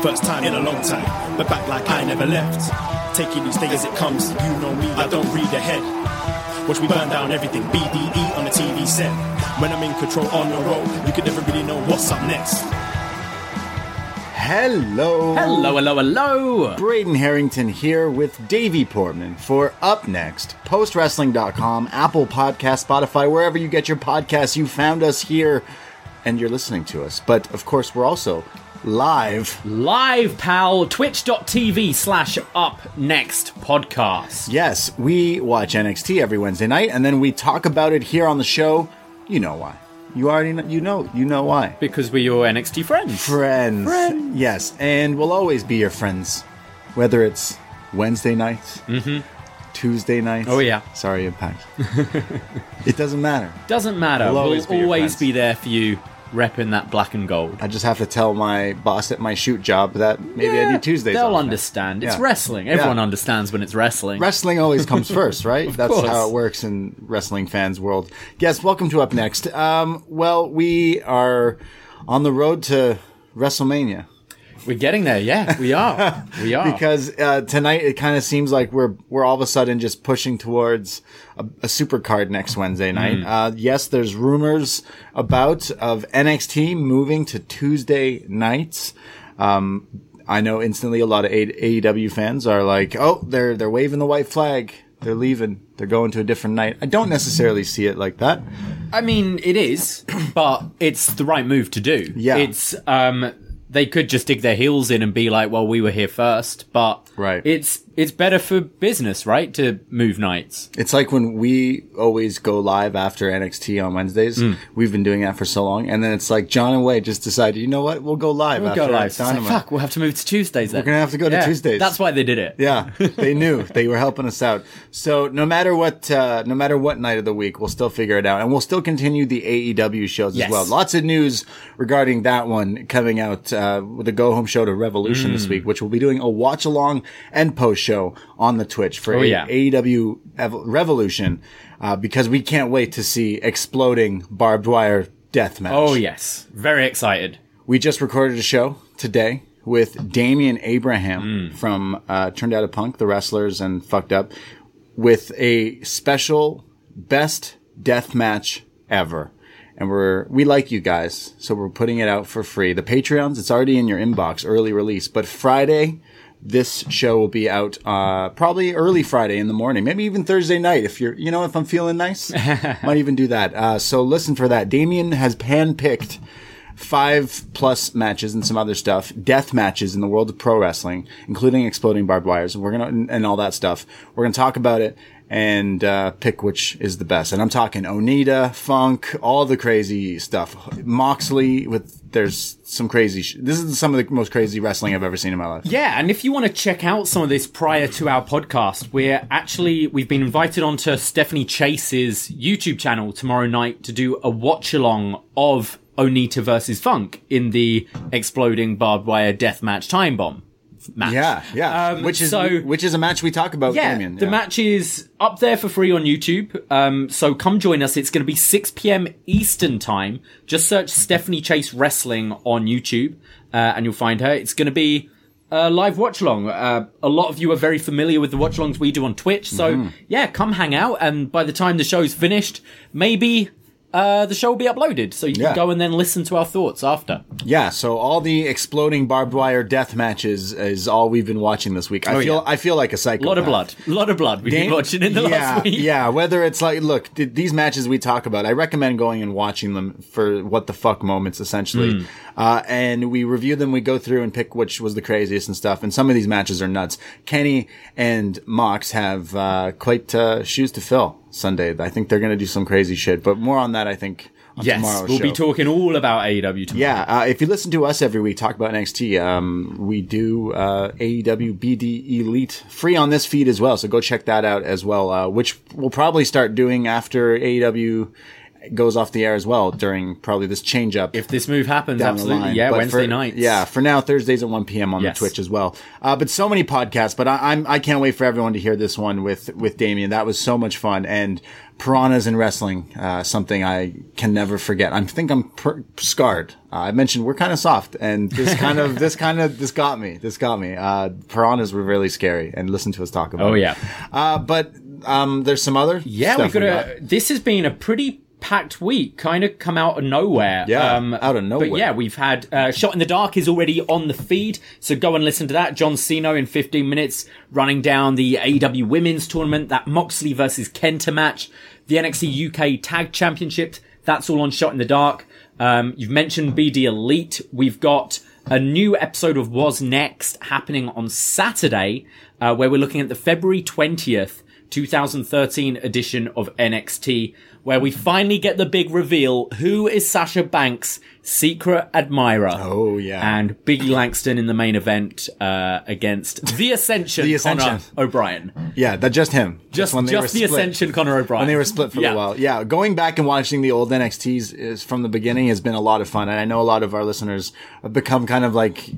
First time in a long time, but back like I never left. Taking each day as it comes, you know me, I don't read ahead. Watch me burn down everything, BDE on the TV set. When I'm in control on the road, you could never really know what's up next. Hello. Hello, hello, hello. Braden Harrington here with Davey Portman for Up Next, postwrestling.com, Apple Podcast, Spotify, wherever you get your podcasts, you found us here and you're listening to us. But of course, we're also live, pal. Twitch.tv/Up Next Podcast. Yes, we watch NXT every Wednesday night, and then we talk about it here on the show. You know why. You already know. You know why. Because we're your NXT friends. Friends. Yes, and we'll always be your friends, whether it's Wednesday nights, Tuesday nights. Oh, yeah. Sorry, Impact. It doesn't matter. We'll always be there for you. Repping that black and gold. I just have to tell my boss at my shoot job that maybe I do Tuesdays. They'll understand. It's wrestling. Everyone understands when it's wrestling. Wrestling always comes first, right? That's how it works in wrestling fans' world. Yes, welcome to Up Next. Well, we are on the road to WrestleMania. We're getting there, yeah. We are. Because tonight it kind of seems like we're all of a sudden just pushing towards a super card next Wednesday night. Yes, there's rumors of NXT moving to Tuesday nights. I know instantly a lot of AEW fans are like, "Oh, they're waving the white flag. They're leaving. They're going to a different night." I don't necessarily see it like that. I mean, it is, but it's the right move to do. Yeah. It's they could just dig their heels in and be like, well, we were here first, but it's better for business, right, to move nights. It's like when we always go live after NXT on Wednesdays. We've been doing that for so long. And then it's like John and Way just decided, you know what, we'll go live after NXT. Like, fuck, we'll have to move to Tuesdays then. We're going to have to go to Tuesdays. That's why they did it. Yeah, they knew. They were helping us out. So no matter what night of the week, we'll still figure it out. And we'll still continue the AEW shows as well. Lots of news regarding that one coming out. The go-home show to Revolution this week, which we'll be doing a watch-along and post-show on the Twitch for AEW Revolution, because we can't wait to see exploding barbed wire deathmatch. Oh, yes. Very excited. We just recorded a show today with Damian Abraham from Turned Out a Punk, The Wrestlers, and Fucked Up, with a special best deathmatch ever. And we like you guys, so we're putting it out for free. The Patreons, it's already in your inbox, early release. But Friday, this show will be out probably early Friday in the morning, maybe even Thursday night if I'm feeling nice. Might even do that. So listen for that. Damien has handpicked 5+ matches and some other stuff, death matches in the world of pro wrestling, including exploding barbed wires, and all that stuff. We're gonna talk about it and pick which is the best. And I'm talking Onita, Funk, all the crazy stuff. Moxley with there's some crazy this is some of the most crazy wrestling I've ever seen in my life. Yeah, and if you want to check out some of this prior to our podcast, we've been invited onto Stephanie Chase's YouTube channel tomorrow night to do a watch along of Onita versus Funk in the exploding barbed wire deathmatch time bomb match. Yeah. Which is a match we talk about. Yeah, Damian. The match is up there for free on YouTube. So come join us. It's going to be 6 p.m. Eastern time. Just search Stephanie Chase Wrestling on YouTube, and you'll find her. It's going to be a live watch along. A lot of you are very familiar with the watch alongs we do on Twitch. So come hang out. And by the time the show's finished, maybe the show will be uploaded, so you can go and then listen to our thoughts after. Yeah, so all the exploding barbed wire death matches is all we've been watching this week. I feel like a psychopath. A lot of blood we've been watching in the last week. Yeah, whether it's like, look, these matches we talk about, I recommend going and watching them for what the fuck moments, essentially. And we review them, we go through and pick which was the craziest and stuff, and some of these matches are nuts. Kenny and Mox have quite shoes to fill Sunday. I think they're going to do some crazy shit, but more on that, I think, on tomorrow's show. Yes, we'll be talking all about AEW tomorrow. Yeah, if you listen to us every week talk about NXT, we do AEW BD Elite free on this feed as well, so go check that out as well, which we'll probably start doing after AEW goes off the air as well, during probably this change up. If this move happens, absolutely. Yeah, but Wednesday nights. Yeah, for now, Thursdays at 1 p.m. on the Twitch as well. But so many podcasts, but I can't wait for everyone to hear this one with Damian. That was so much fun. And piranhas in wrestling, something I can never forget. I think I'm scarred. I mentioned we're kind of soft, and this got me. Piranhas were really scary, and listen to us talk about it. Oh, yeah. But there's some other stuff we've got. This has been a pretty packed week, kind of come out of nowhere. But yeah, we've had Shot in the Dark is already on the feed, so go and listen to that. John Cena in 15 minutes running down the AEW Women's Tournament, that Moxley versus Kenta match, the NXT UK Tag Championships, that's all on Shot in the Dark. You've mentioned BD Elite. We've got a new episode of Was Next happening on Saturday, where we're looking at the February 20th, 2013 edition of NXT, where we finally get the big reveal. Who is Sasha Banks' secret admirer? Oh, yeah. And Biggie Langston in the main event against The Ascension, Conor O'Brien. Yeah, just him. Just The Ascension, Conor O'Brien. When they were split for a while. Yeah, going back and watching the old NXTs from the beginning has been a lot of fun. And I know a lot of our listeners have become kind of like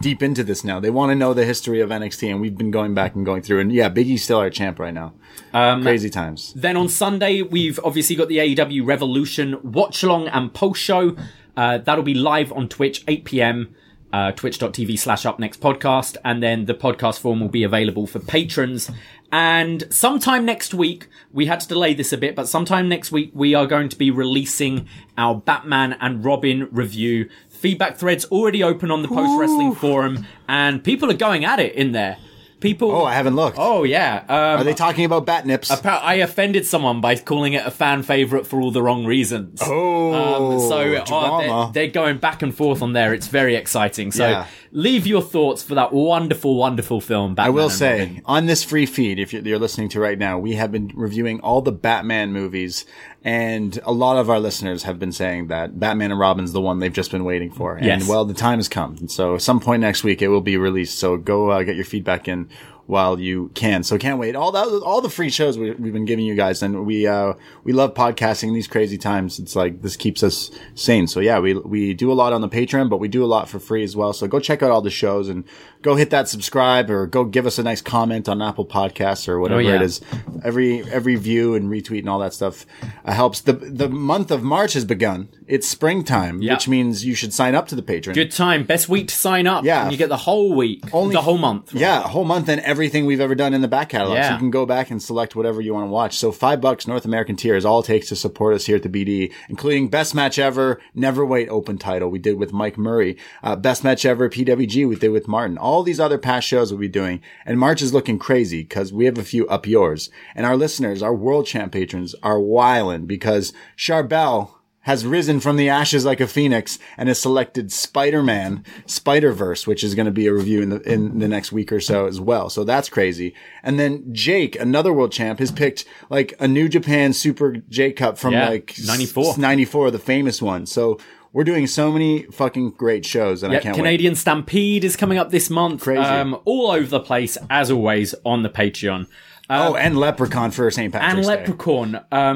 deep into this now. They want to know the history of NXT, and we've been going back and going through. And yeah, Biggie's still our champ right now. Crazy times. Then on Sunday, we've obviously got the AEW Revolution watch-along and post-show. That'll be live on Twitch, 8 p.m, twitch.tv/upnextpodcast. And then the podcast form will be available for patrons. And sometime next week, we had to delay this a bit, but sometime next week, we are going to be releasing our Batman and Robin review. Feedback threads already open on the post-wrestling forum, and people are going at it in there. I haven't looked. Oh, yeah. Are they talking about bat nips? I offended someone by calling it a fan favorite for all the wrong reasons. Oh, they're going back and forth on there. It's very exciting. So leave your thoughts for that wonderful, wonderful film, Batman. I will say, on this free feed, if you're listening to right now, we have been reviewing all the Batman movies. And a lot of our listeners have been saying that Batman and Robin's the one they've just been waiting for. And well, the time has come. And so at some point next week, it will be released. So go get your feedback in while you can. So can't wait. All the free shows we've been giving you guys. And we love podcasting in these crazy times. It's like, this keeps us sane. So yeah, we do a lot on the Patreon, but we do a lot for free as well. So go check out all the shows and go hit that subscribe, or go give us a nice comment on Apple Podcasts or whatever it is. Every view and retweet and all that stuff helps. The month of March has begun. It's springtime, which means you should sign up to the Patreon. Good time. Best week to sign up. Yeah. And you get the whole week. Only the whole month. Right? Yeah. Whole month and everything we've ever done in the back catalog. Yeah. So you can go back and select whatever you want to watch. So $5 North American tier is all it takes to support us here at the BD, including Best Match Ever, Never Wait Open Title we did with Mike Murray, Best Match Ever PWG we did with Martin. All these other past shows we'll be doing. And March is looking crazy because we have a few up yours. And our listeners, our world champ patrons are wildin' because Charbel has risen from the ashes like a phoenix and has selected Spider-Man, Spider-Verse, which is going to be a review in the next week or so as well. So that's crazy. And then Jake, another world champ, has picked like a New Japan Super J Cup from like 94, the famous one. So we're doing so many fucking great shows, and I can't wait. Canadian Stampede is coming up this month. Crazy. All over the place, as always, on the Patreon. And Leprechaun for St. Patrick's Day. And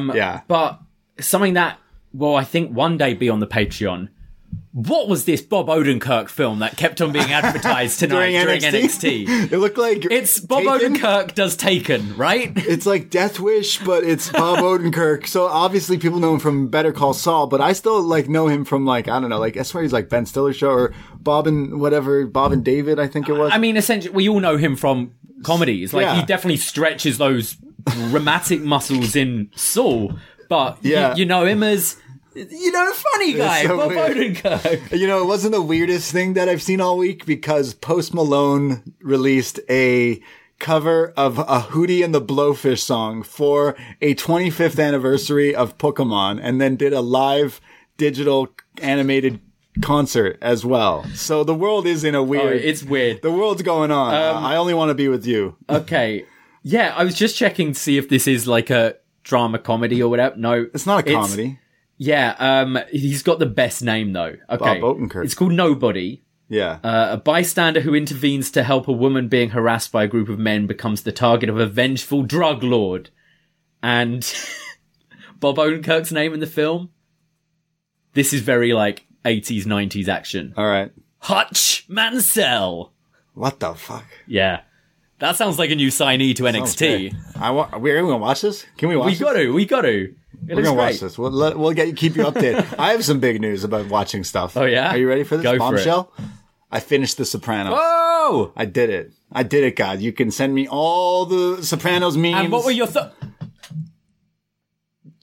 Leprechaun. But something that will, I think, one day be on the Patreon. What was this Bob Odenkirk film that kept on being advertised tonight during NXT? It looked like... It's Bob Odenkirk does Taken, right? It's like Death Wish, but it's Bob Odenkirk. So obviously people know him from Better Call Saul, but I still like know him from like, I don't know, like I swear he's like Ben Stiller's show or Bob and David, I think it was. I mean, essentially, we all know him from comedies. Like he definitely stretches those dramatic muscles in Saul, but you know him as... You know, the funny guy, Bob Odenkirk. You know, it wasn't the weirdest thing that I've seen all week because Post Malone released a cover of a Hootie and the Blowfish song for a 25th anniversary of Pokemon and then did a live digital animated concert as well. So the world is in a weird... Oh, it's weird. The world's going on. I only want to be with you. Okay. Yeah, I was just checking to see if this is like a drama comedy or whatever. No. It's not a comedy. Yeah, he's got the best name, though. Okay. Bob Odenkirk. It's called Nobody. Yeah. A bystander who intervenes to help a woman being harassed by a group of men becomes the target of a vengeful drug lord. And Bob Odenkirk's name in the film? This is very, like, 80s, 90s action. All right. Hutch Mansell. What the fuck? Yeah. That sounds like a new signee to NXT. Are we going to watch this? Can we watch this? We got to. We're going to watch this. We'll keep you updated. I have some big news about watching stuff. Oh, yeah? Are you ready for this? Go bombshell? For it. I finished The Sopranos. Whoa! I did it, God. You can send me all the Sopranos memes. And what were your thoughts?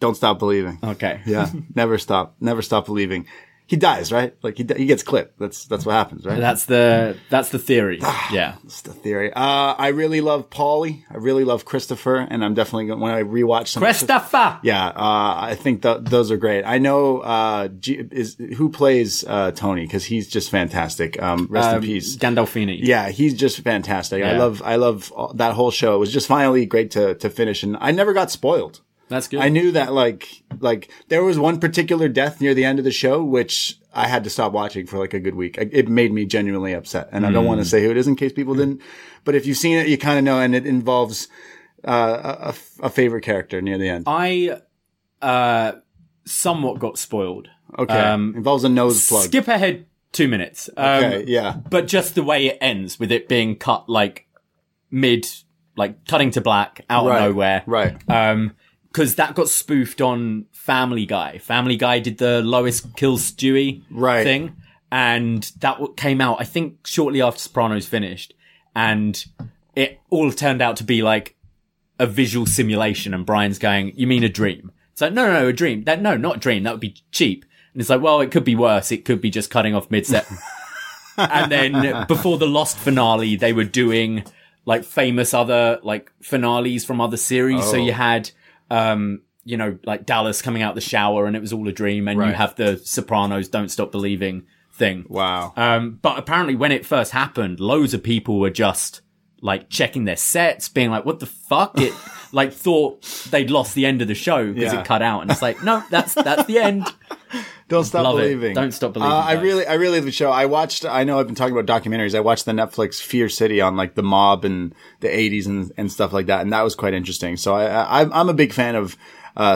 Don't stop believing. Okay. Yeah. Never stop believing. He dies, right? Like he gets clipped. That's what happens, right? That's the theory. Yeah, that's the theory. I really love Paulie. I really love Christopher, and I'm definitely when I rewatch some Christopher. Yeah, I think those are great. I know who plays Tony because he's just fantastic. Rest in peace, Gandolfini. Yeah, he's just fantastic. Yeah. I love that whole show. It was just finally great to finish, and I never got spoiled. That's good. I knew that like there was one particular death near the end of the show, which I had to stop watching for like a good week. It made me genuinely upset. And I don't want to say who it is in case people didn't. But if you've seen it, you kind of know. And it involves, a favorite character near the end. I somewhat got spoiled. Okay. Involves a nose plug. Skip ahead 2 minutes. Okay. Yeah. But just the way it ends with it being cut like cutting to black out of nowhere. Right. Because that got spoofed on Family Guy. Family Guy did the Lois kills Stewie thing. And that came out, I think, shortly after Sopranos finished. And it all turned out to be like a visual simulation. And Brian's going, you mean a dream? It's like, no, a dream. No, not a dream. That would be cheap. And it's like, well, it could be worse. It could be just cutting off mid-set. And then before the Lost finale, they were doing like famous other like finales from other series. Oh. So you had... you know, like Dallas coming out the shower and it was all a dream, and you have the Sopranos Don't Stop Believing thing. Wow. But apparently when it first happened, loads of people were just like checking their sets, being like, what the fuck? It like thought they'd lost the end of the show because it cut out, and it's like, no, that's the end. Don't stop believing. Don't stop believing. I really love the show. I know I've been talking about documentaries. I watched the Netflix Fear City on like the mob and the 80s and stuff like that. And that was quite interesting. So I'm a big fan of,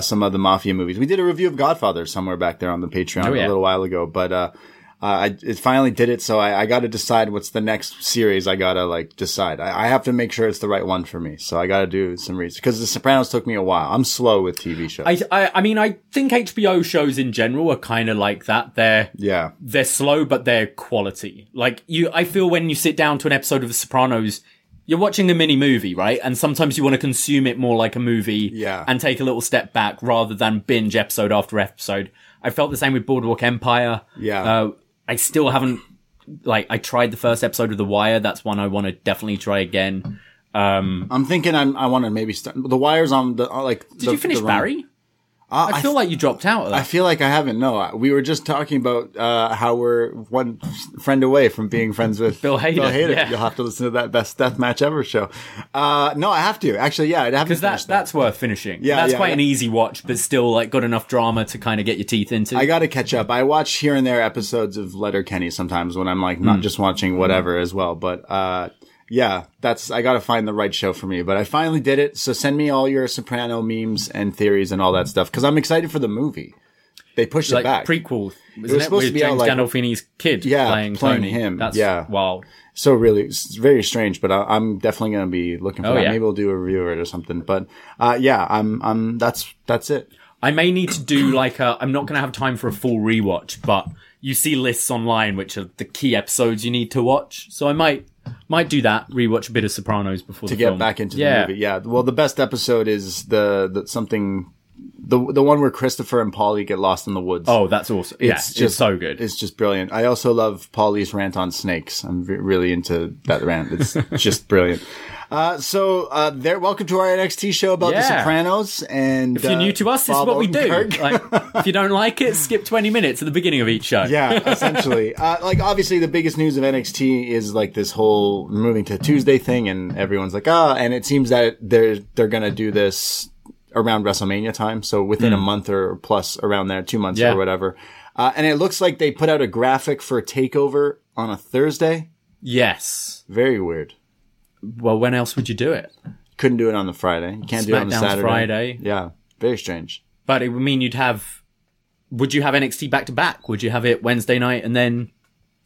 some of the mafia movies. We did a review of Godfather somewhere back there on the Patreon a little while ago, but, it finally did it. So I got to decide what's the next series. I got to like decide. I have to make sure it's the right one for me. So I got to do some research because The Sopranos took me a while. I'm slow with TV shows. I mean, I think HBO shows in general are kind of like that. They're slow, but they're quality. Like I feel when you sit down to an episode of The Sopranos, you're watching a mini movie, right? And sometimes you want to consume it more like a movie and take a little step back rather than binge episode after episode. I felt the same with Boardwalk Empire. Yeah. I still haven't, like, I tried the first episode of The Wire. That's one I want to definitely try again. I'm thinking I want to maybe start. The Wire's on the, like... Did you finish Barry? I feel like you dropped out of that. I feel like I haven't. No, we were just talking about how we're one friend away from being friends with Bill Hader. Yeah. You'll have to listen to that Best Death Match Ever show. No, I have to. Actually, yeah, I'd have to. Because that's worth finishing. Yeah, that's quite an easy watch, but still like got enough drama to kind of get your teeth into. I got to catch up. I watch here and there episodes of Letterkenny sometimes when I'm like not just watching whatever as well, but yeah, I gotta find the right show for me, but I finally did it. So send me all your Soprano memes and theories and all that stuff, because I'm excited for the movie. They pushed it back. Prequel. It was supposed to be James Gandolfini's kid playing Tony. Him. That's wild. So really, it's very strange, but I'm definitely gonna be looking for that. Yeah. Maybe we'll do a review of it or something. But I'm that's it. I may need to do I'm not gonna have time for a full rewatch, but you see lists online which are the key episodes you need to watch. So I might do that, rewatch a bit of Sopranos before the film. To get back into the movie, yeah. Well, the best episode is the one where Christopher and Polly get lost in the woods. Oh, that's awesome. It's so good. It's just brilliant. I also love Polly's rant on snakes. I'm really into that rant. It's just brilliant. Welcome to our NXT show about The Sopranos. And if you're new to us, this is what we do. If you don't like it, skip 20 minutes at the beginning of each show. Yeah, essentially. Obviously, the biggest news of NXT is this whole moving to Tuesday thing, and everyone's like, and it seems that they're gonna do this around WrestleMania time, so within a month or plus, around there, 2 months or whatever. And it looks like they put out a graphic for a takeover on a Thursday. Yes, very weird. Well, when else would you do it? Couldn't do it on the Friday. You can't do it on the Saturday. Friday. Yeah. Very strange. But it would mean would you have NXT back to back? Would you have it Wednesday night and then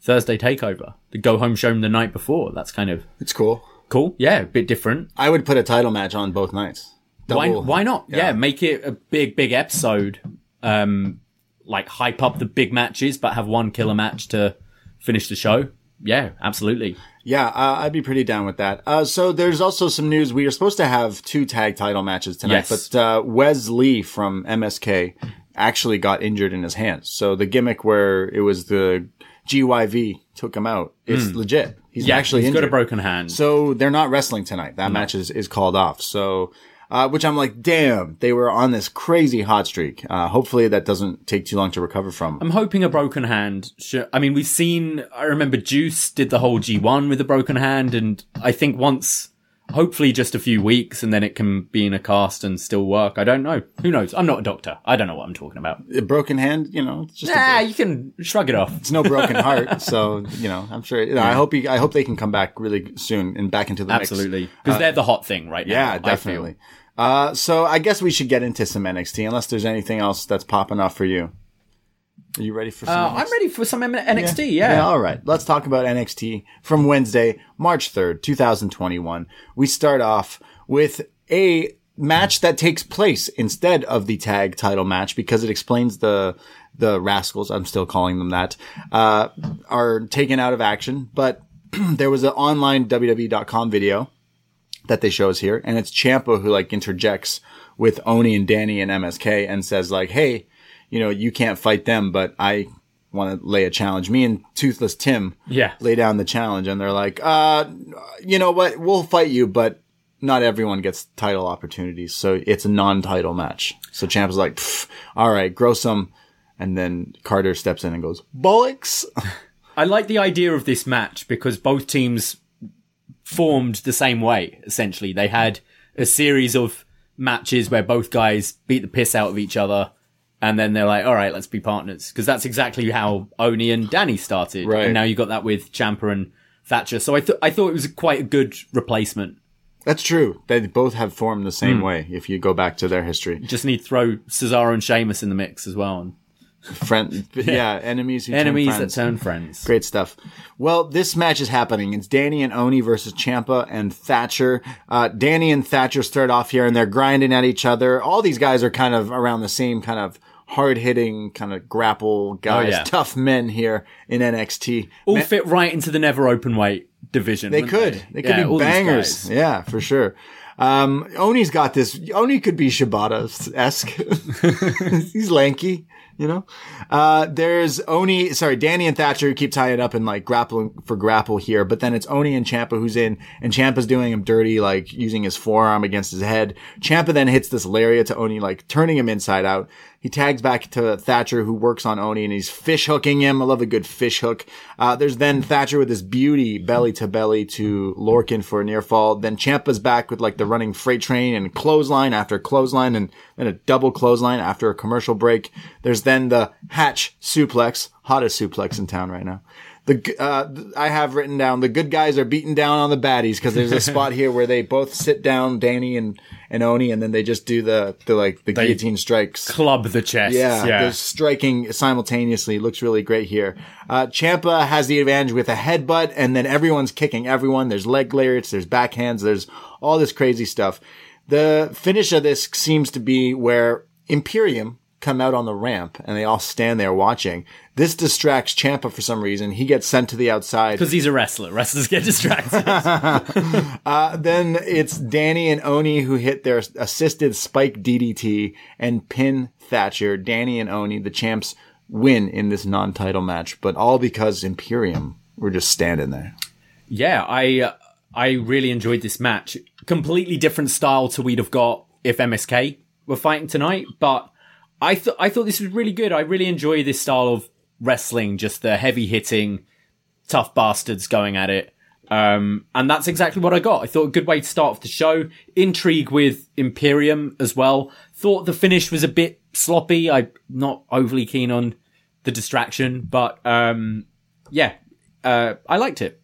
Thursday takeover? The go home show the night before. That's it's cool. Cool. Yeah. A bit different. I would put a title match on both nights. Why not? Yeah. Make it a big, big episode. Hype up the big matches, but have one killer match to finish the show. Yeah, absolutely. Yeah, I'd be pretty down with that. So there's also some news. We are supposed to have 2 tag title matches tonight, but Wes Lee from MSK actually got injured in his hands. So the gimmick where it was the GYV took him out, it's legit. He's injured. He's got a broken hand. So they're not wrestling tonight. That match is called off. So, which I'm like, damn, they were on this crazy hot streak. Hopefully that doesn't take too long to recover from. I'm hoping a broken hand. We've seen, I remember Juice did the whole G1 with a broken hand. And I think once, hopefully just a few weeks, and then it can be in a cast and still work. I don't know. Who knows? I'm not a doctor. I don't know what I'm talking about. A broken hand, it's just you can shrug it off. It's no broken heart. So, I'm sure. I hope they can come back really soon and back into the mix. Absolutely. Because they're the hot thing right now. Yeah, definitely. So I guess we should get into some NXT, unless there's anything else that's popping off for you. Are you ready for some NXT? I'm ready for some NXT, yeah. All right. Let's talk about NXT from Wednesday, March 3rd, 2021. We start off with a match that takes place instead of the tag title match, because it explains the Rascals, I'm still calling them that, are taken out of action. But there was an online WWE.com video that they show us here, and it's Ciampa who interjects with Oney and Danny and MSK and says hey, you can't fight them, but I want to lay a challenge. Me and Toothless Tim lay down the challenge, and they're you know what? We'll fight you, but not everyone gets title opportunities, so it's a non-title match. So Ciampa's all right, grow some, and then Carter steps in and goes, bollocks. I like the idea of this match because both teams formed the same way, essentially. They had a series of matches where both guys beat the piss out of each other, and then they're all right, let's be partners. Because that's exactly how Oney and Danny started. Right. And now you got that with Ciampa and Thatcher. So I thought it was quite a good replacement. That's true. They both have formed the same way, if you go back to their history. Just need to throw Cesaro and Sheamus in the mix as well. And enemies that turn friends. Great stuff. Well, this match is happening. It's Danny and Oney versus Ciampa and Thatcher. Danny and Thatcher start off here, and they're grinding at each other. All these guys are kind of around the same kind of hard-hitting kind of grapple guys, tough men here in NXT. All fit right into the never open weight division. They could be bangers. Yeah, for sure. Oney's got this. Oney could be Shibata-esque. He's lanky. you know? There's Danny and Thatcher who keep tying it up in like grappling for grapple here, but then it's Oney and Ciampa who's in, and Ciampa's doing him dirty, like using his forearm against his head. Ciampa then hits this lariat to Oney, like turning him inside out. He tags back to Thatcher, who works on Oney, and he's fish hooking him. I love a good fish hook. There's then Thatcher with this beauty belly to Lorcan for a near fall. Then Ciampa's back with like the running freight train and clothesline after clothesline, and then a double clothesline after a commercial break. There's then the hatch suplex, hottest suplex in town right now. I have written down the good guys are beating down on the baddies, because there's a spot here where they both sit down, Danny and Oney, and then they just do the guillotine strikes. Club the chest. Yeah. They're striking simultaneously. Looks really great here. Ciampa has the advantage with a headbutt, and then everyone's kicking everyone. There's leg lariats, there's backhands, there's all this crazy stuff. The finish of this seems to be where Imperium come out on the ramp and they all stand there watching. This distracts Ciampa for some reason. He gets sent to the outside. Because he's a wrestler. Wrestlers get distracted. Then it's Danny and Oney who hit their assisted spike DDT and pin Thatcher. Danny and Oney, the champs, win in this non-title match, but all because Imperium were just standing there. Yeah, I really enjoyed this match. Completely different style to we'd have got if MSK were fighting tonight, but I thought this was really good. I really enjoy this style of wrestling, just the heavy hitting, tough bastards going at it. And that's exactly what I got. I thought a good way to start off the show. Intrigue with Imperium as well. Thought the finish was a bit sloppy. I'm not overly keen on the distraction, but I liked it.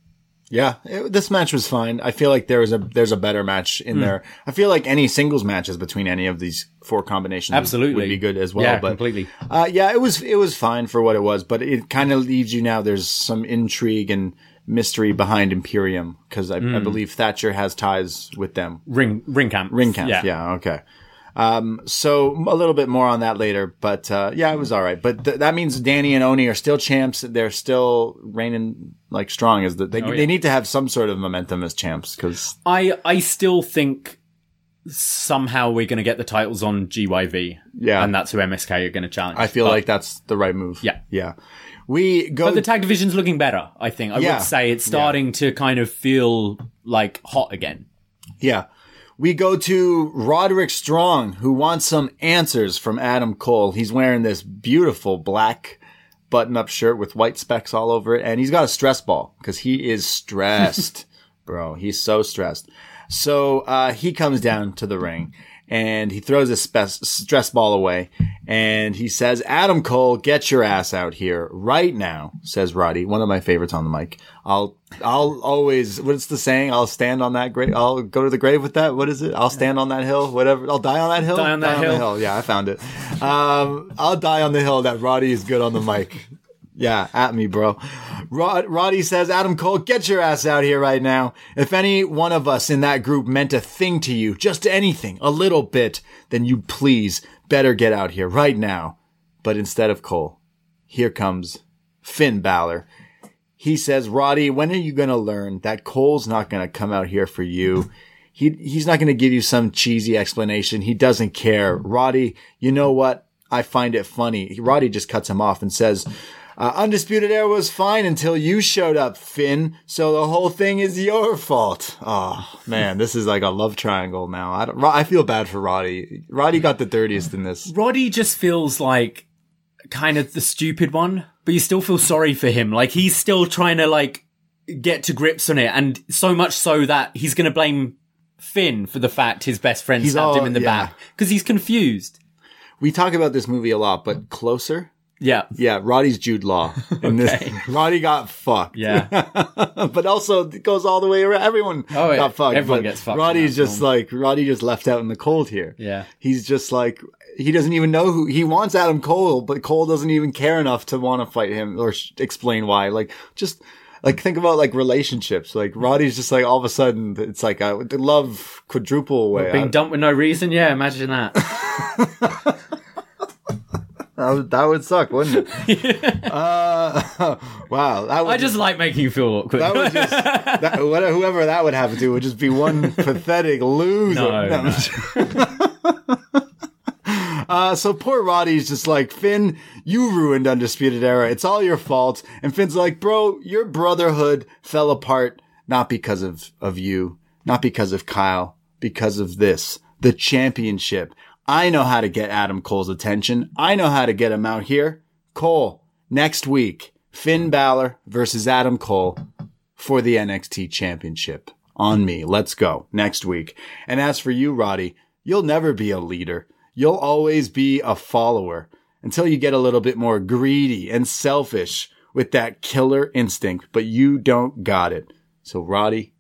Yeah, this match was fine. I feel like there's a better match in there. I feel like any singles matches between any of these four combinations would be good as well. Yeah, but, completely. It was fine for what it was, but it kind of leaves you now. There's some intrigue and mystery behind Imperium, because I believe Thatcher has ties with them. Ring camp. Yeah. Okay. So a little bit more on that later, but it was all right. But that means Danny and Oney are still champs. They're still reigning like strong. As they need to have some sort of momentum as champs, because I still think somehow we're going to get the titles on GYV. Yeah, and that's who MSK are going to challenge. I feel like that's the right move. Yeah. But the tag division's looking better. I think I would say it's starting to kind of feel like hot again. Yeah. We go to Roderick Strong, who wants some answers from Adam Cole. He's wearing this beautiful black button-up shirt with white specks all over it, and he's got a stress ball because he is stressed, bro. He's so stressed. So he comes down to the ring, and he throws his stress ball away, and he says, Adam Cole, get your ass out here right now, says Roddy, one of my favorites on the mic. I'll always, what's the saying? I'll stand on that grave. I'll go to the grave with that. What is it? I'll stand on that hill. Whatever. I'll die on that hill. Die on that hill. Yeah, I found it. I'll die on the hill that Roddy is good on the mic. Yeah, at me, bro. Roddy says, Adam Cole, get your ass out here right now. If any one of us in that group meant a thing to you, just anything, a little bit, then you please better get out here right now. But instead of Cole, here comes Finn Balor. He says, Roddy, when are you going to learn that Cole's not going to come out here for you? He's not going to give you some cheesy explanation. He doesn't care. Roddy, you know what? I find it funny. Roddy just cuts him off and says, Undisputed Era was fine until you showed up, Finn. So the whole thing is your fault. Oh, man, this is like a love triangle now. I feel bad for Roddy. Roddy got the dirtiest in this. Roddy just feels like kind of the stupid one, but you still feel sorry for him. Like, he's still trying to like get to grips on it, and so much so that he's going to blame Finn for the fact his best friend stabbed him in the back, because he's confused. We talk about this movie a lot, but Closer. Yeah. Roddy's Jude Law. And okay. Roddy got fucked. Yeah. But also it goes all the way around. Everyone got fucked. Everyone gets fucked. Roddy's just like, Roddy just left out in the cold here. Yeah. He's just like, he doesn't even know who he wants Adam Cole, but Cole doesn't even care enough to want to fight him or explain why. Like, just like think about like relationships. Like Roddy's just like all of a sudden it's like a love quadruple away. Being dumped with no reason. Yeah. Imagine that. That would suck, wouldn't it? Wow. I just like making you feel awkward. That would just, whoever that would happen to would just be one pathetic loser. No. So poor Roddy's just like, Finn, you ruined Undisputed Era. It's all your fault. And Finn's like, bro, your brotherhood fell apart not because of you, not because of Kyle, because of this, the championship. I know how to get Adam Cole's attention. I know how to get him out here. Cole, next week, Finn Balor versus Adam Cole for the NXT championship. On me. Let's go. Next week. And as for you, Roddy, you'll never be a leader. You'll always be a follower until you get a little bit more greedy and selfish with that killer instinct, but you don't got it. So Roddy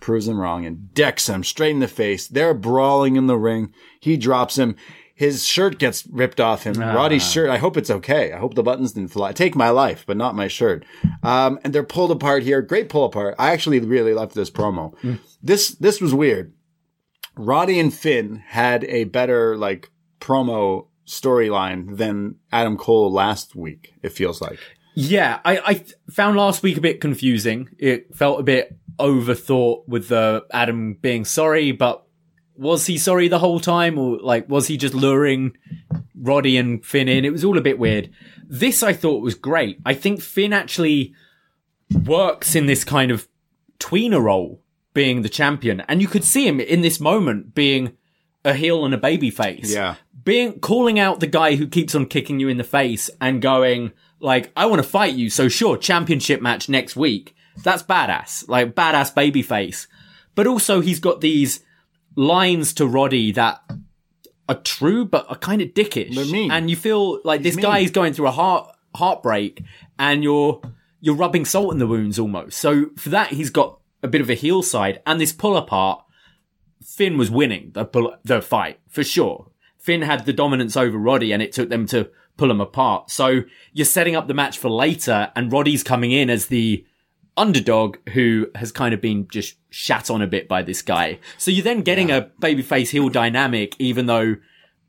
proves him wrong and decks him straight in the face. They're brawling in the ring. He drops him. His shirt gets ripped off him. Roddy's shirt. I hope it's okay. I hope the buttons didn't fly. Take my life, but not my shirt. And they're pulled apart here. Great pull apart. I actually really loved this promo. This was weird. Roddy and Finn had a better, like, promo storyline than Adam Cole last week, it feels like. Yeah, I found last week a bit confusing. It felt a bit overthought with Adam being sorry, but was he sorry the whole time? Or, like, was he just luring Roddy and Finn in? It was all a bit weird. This, I thought, was great. I think Finn actually works in this kind of tweener role, being the champion. And you could see him in this moment being a heel and a babyface. Yeah. Calling out the guy who keeps on kicking you in the face and going, like, I want to fight you. So sure, championship match next week. That's badass. Like, badass babyface. But also he's got these lines to Roddy that are true, but are kind of dickish. They're mean. And you feel like this guy is going through a heartbreak and you're rubbing salt in the wounds almost. So for that, he's got a bit of a heel side, and this pull apart, Finn was winning the fight for sure. Finn had the dominance over Roddy, and it took them to pull him apart. So you're setting up the match for later, and Roddy's coming in as the underdog who has kind of been just shat on a bit by this guy. So you're then getting a babyface heel dynamic, even though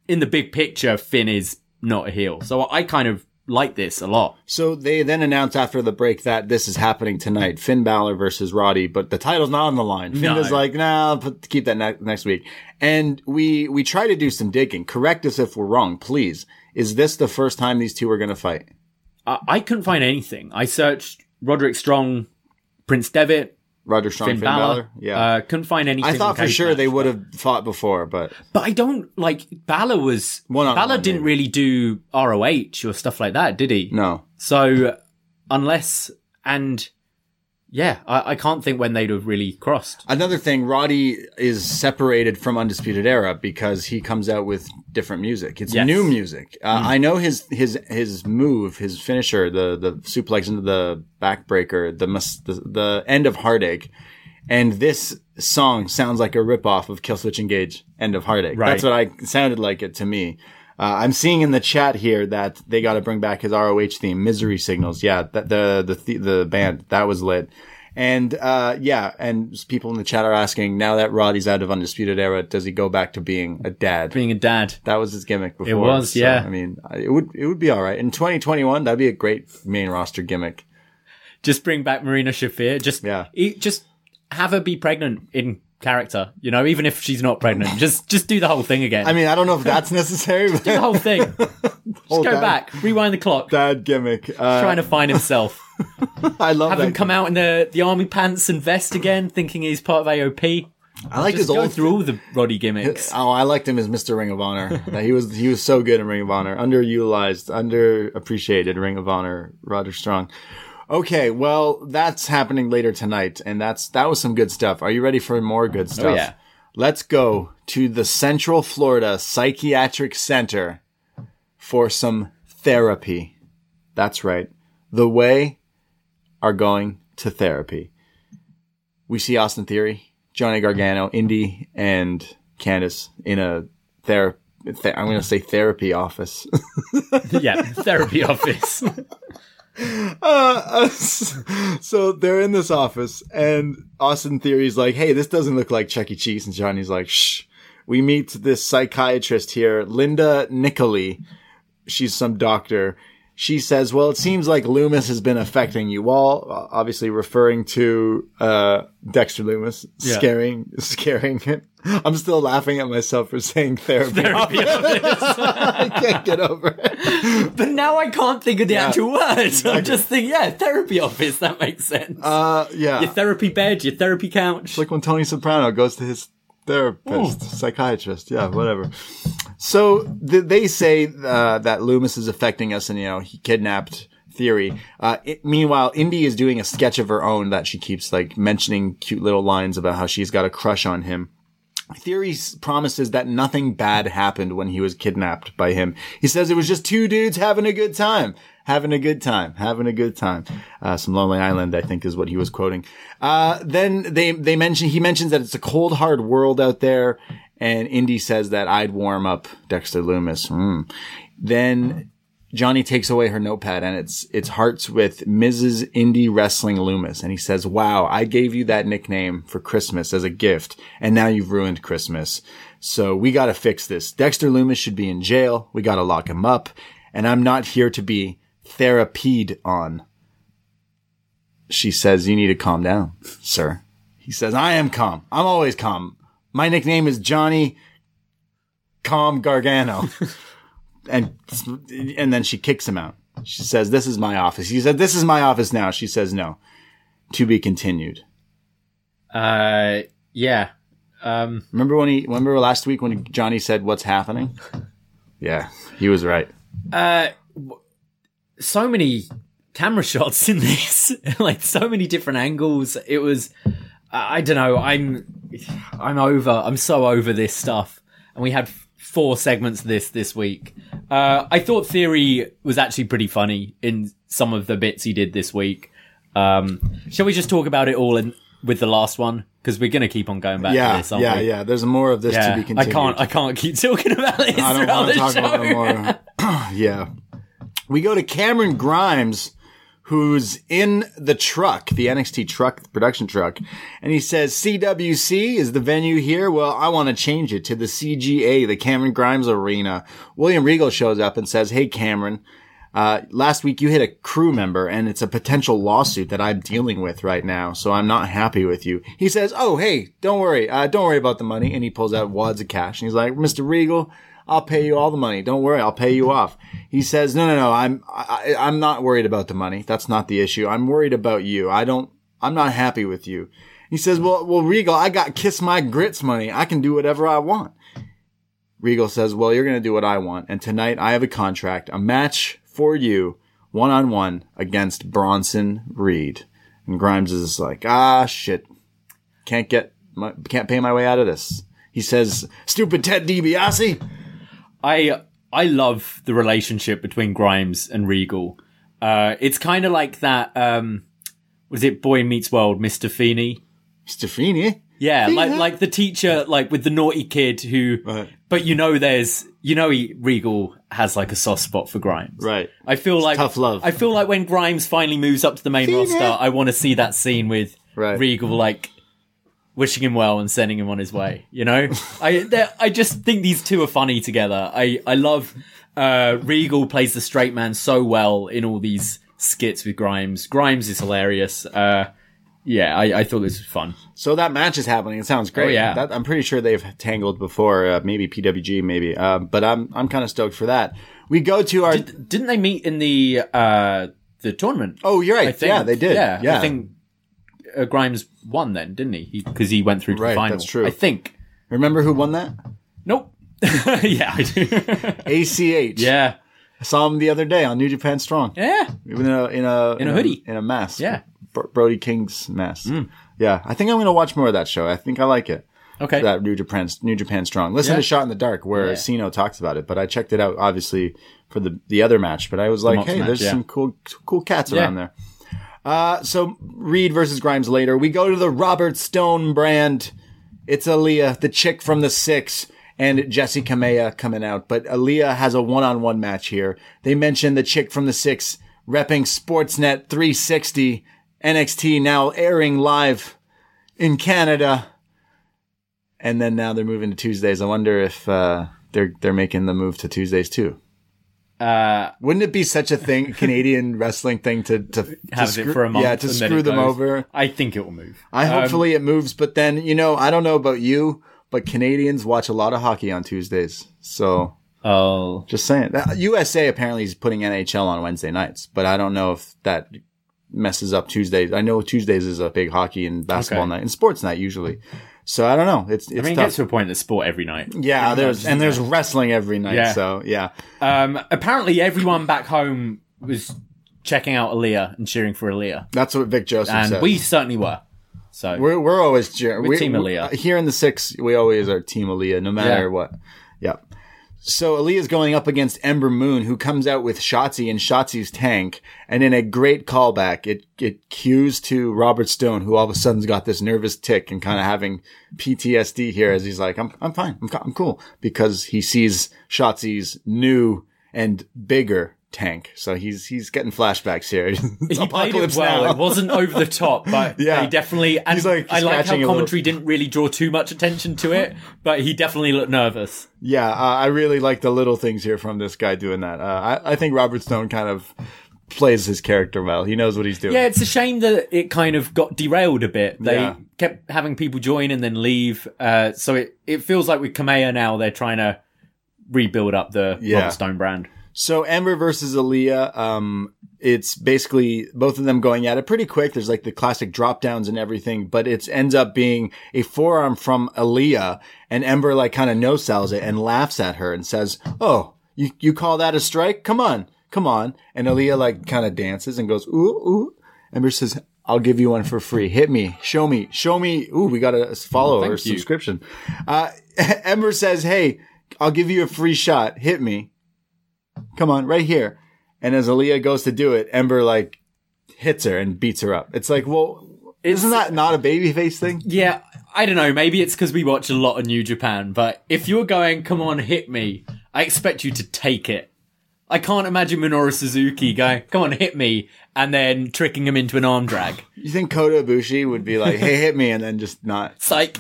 in the big picture, Finn is not a heel. So I kind of like this a lot. So they then announced after the break that this is happening tonight, Finn Balor versus Roddy, but the title's not on the line. Finn was like, nah, keep that next week. And we try to do some digging. Correct us if we're wrong, please. Is this the first time these two are going to fight? I couldn't find anything. I searched Roderick Strong, Prince Devitt, Roderick Strong, Finn Balor. Yeah. Couldn't find anything. I thought for sure they would have fought before, but I don't like Balor didn't really do ROH or stuff like that, did he? No. So I can't think when they'd have really crossed. Another thing, Roddy is separated from Undisputed Era because he comes out with different music. It's new music. I know his move, his finisher, the suplex into the backbreaker, the end of Heartache. And this song sounds like a ripoff of Killswitch Engage, End of Heartache. Right. That's what it sounded like it to me. I'm seeing in the chat here that they got to bring back his ROH theme, Misery Signals. Yeah, the band that was lit, and and people in the chat are asking, now that Roddy's out of Undisputed Era, does he go back to being a dad? That was his gimmick before. It was, so, yeah. I mean, it would be all right in 2021. That'd be a great main roster gimmick. Just bring back Marina Shafir. Just have her be pregnant in character, you know, even if she's not pregnant, just do the whole thing again. I mean, I don't know if that's necessary. Just do the whole thing. Just go back, rewind the clock. Dad gimmick. Trying to find himself. I love that. Have him come out in the army pants and vest again, thinking he's part of AOP. I like his old through all the Roddy gimmicks. Oh, I liked him as Mr. Ring of Honor. He was so good in Ring of Honor, underutilized, underappreciated Ring of Honor. Roderick Strong. Okay, well, that's happening later tonight, and that was some good stuff. Are you ready for more good stuff? Oh, yeah. Let's go to the Central Florida Psychiatric Center for some therapy. That's right. The Way are going to therapy. We see Austin Theory, Johnny Gargano, Indy, and Candice in a I'm going to say therapy office. Yeah, therapy office. So they're in this office, and Austin Theory's like, hey, this doesn't look like Chuck E. Cheese. And Johnny's like, shh. We meet this psychiatrist here, Linda Nicoli. She's some doctor. She says, well, it seems like Lumis has been affecting you all, obviously referring to Dexter Lumis, yeah. scaring him. I'm still laughing at myself for saying therapy. I can't get over it. But now I can't think of the actual words. Exactly. I'm just thinking, therapy office. That makes sense. Your therapy bed, your therapy couch. It's like when Tony Soprano goes to his therapist, psychiatrist, whatever. So they say that Lumis is affecting us, and he kidnapped Theory. Meanwhile, Indy is doing a sketch of her own that she keeps mentioning cute little lines about how she's got a crush on him. Theory promises that nothing bad happened when he was kidnapped by him. He says it was just two dudes having a good time. Some Lonely Island, I think, is what he was quoting. Then he mentions that it's a cold, hard world out there, and Indy says that I'd warm up Dexter Lumis. Then Johnny takes away her notepad, and it's hearts with Mrs. Indy Wrestling Lumis. And he says, wow, I gave you that nickname for Christmas as a gift, and now you've ruined Christmas. So we got to fix this. Dexter Lumis should be in jail. We got to lock him up. And I'm not here to be therapied on. She says, you need to calm down, sir. He says, I am calm. I'm always calm. My nickname is Johnny Calm Gargano. And then she kicks him out. She says, this is my office. He said, this is my office now. She says, no. To be continued. Yeah. Remember last week when Johnny said, what's happening? Yeah, he was right. So many camera shots in this, so many different angles. It was, I don't know. I'm so over this stuff. And we had 4 segments of this week. I thought Theory was actually pretty funny in some of the bits he did this week. Shall we just talk about it all with the last one? Because we're going to keep on going back to this, aren't we? Yeah. There's more of this to be continued. I can't keep talking about this throughout the show. I don't want to talk about it more. We go to Cameron Grimes, who's in the truck, the NXT truck, the production truck. And he says, CWC is the venue here. Well, I want to change it to the CGA, the Cameron Grimes Arena. William Regal shows up and says, hey, Cameron, last week you hit a crew member, and it's a potential lawsuit that I'm dealing with right now, so I'm not happy with you. He says, oh, hey, don't worry about the money. And he pulls out wads of cash, and he's like, Mr. Regal, I'll pay you all the money. Don't worry. I'll pay you off. He says, no. I'm not worried about the money. That's not the issue. I'm worried about you. I'm not happy with you. He says, well, Regal, I got Kiss My Grits money. I can do whatever I want. Regal says, well, you're going to do what I want. And tonight I have a contract, a match for you, 1-on-1 against Bronson Reed. And Grimes is like, shit. Can't pay my way out of this. He says, stupid Ted DiBiase. I love the relationship between Grimes and Regal. It's kind of like that, was it Boy Meets World, Mr. Feeney? Mr. Feeney? Yeah, like the teacher, with the naughty kid who, right. But Regal has a soft spot for Grimes. Right. I feel it's like, tough love. I feel like when Grimes finally moves up to the main roster, I want to see that scene with Regal, wishing him well and sending him on his way, I just think these two are funny together. I love Regal plays the straight man so well in all these skits with Grimes. Grimes is hilarious. I thought this was fun. So that match is happening. It sounds great. Oh, yeah. I'm pretty sure they've tangled before, maybe PWG, maybe. But I'm kind of stoked for that. We go to our... Didn't they meet in the tournament? Oh, you're right. Yeah, they did. Yeah. I think... Grimes won then, didn't he? Because he went through to the final. That's true. I think. Remember who won that? Nope. Yeah, I do. ACH. Yeah. I saw him the other day on New Japan Strong. Yeah. In a hoodie. In a mask. Yeah. Brody King's mask. Mm. Yeah. I think I'm going to watch more of that show. I think I like it. Okay. That New Japan Strong. Listen to Shot in the Dark where Sino talks about it, but I checked it out obviously for the other match, but I was like, hey, there's some cool cats around there. So Reed versus Grimes later. We go to the Robert Stone brand. It's Aliyah, the chick from the 6, and Jessie Kamea coming out. But Aliyah has a 1-on-1 match here. They mention the chick from the 6 repping Sportsnet 360 NXT, now airing live in Canada. And then now they're moving to Tuesdays. I wonder if they're making the move to Tuesdays too. Wouldn't it be such a thing, Canadian wrestling thing to have it for a month? Yeah, to screw them over. I think it will move. Hopefully it moves, but then, you know, I don't know about you, but Canadians watch a lot of hockey on Tuesdays. So, just saying. USA apparently is putting NHL on Wednesday nights, but I don't know if that messes up Tuesdays. I know Tuesdays is a big hockey and basketball night and sports night usually. So I don't know. It's tough. It gets to a point that's sport every night. Yeah, there's wrestling every night. Yeah. So yeah. Apparently everyone back home was checking out Aliyah and cheering for Aliyah. That's what Vic Joseph said. And we certainly were. So we're always cheering. We're Team Aliyah. Here in the Six, we always are Team Aliyah, no matter what. Yeah. So Aliyah's going up against Ember Moon, who comes out with Shotzi and Shotzi's tank. And in a great callback, it cues to Robert Stone, who all of a sudden's got this nervous tick and kind of having PTSD here as he's like, I'm fine. I'm cool. Because he sees Shotzi's new and bigger tank. So he's getting flashbacks here. He played it well. Now. It wasn't over the top, but yeah, he definitely, and like I like how commentary didn't really draw too much attention to it, but he definitely looked nervous. Yeah, I really like the little things here from this guy doing that. I think Robert Stone kind of plays his character well. He knows what he's doing. Yeah, it's a shame that it kind of got derailed a bit. They kept having people join and then leave. So it feels like with Kamea now, they're trying to rebuild up the Robert Stone brand. So Ember versus Aliyah, it's basically both of them going at it pretty quick. There's like the classic drop downs and everything, but it ends up being a forearm from Aliyah, and Ember like kind of no-sells it and laughs at her and says, "Oh, you call that a strike? Come on, come on." And Aliyah like kind of dances and goes, "Ooh, ooh." Ember says, "I'll give you one for free. Hit me. Show me. Ooh, we got a follow or subscription." Ember says, "Hey, I'll give you a free shot. Hit me. Come on, right here." And as Aliyah goes to do it, Ember like hits her and beats her up. It's like, well, isn't that not a babyface thing? Yeah, I don't know. Maybe it's because we watch a lot of New Japan, but if you're going, "Come on, hit me," I expect you to take it. I can't imagine Minoru Suzuki going, "Come on, hit me," and then tricking him into an arm drag. You think Kota Ibushi would be like, "Hey, hit me," and then just not? Psych.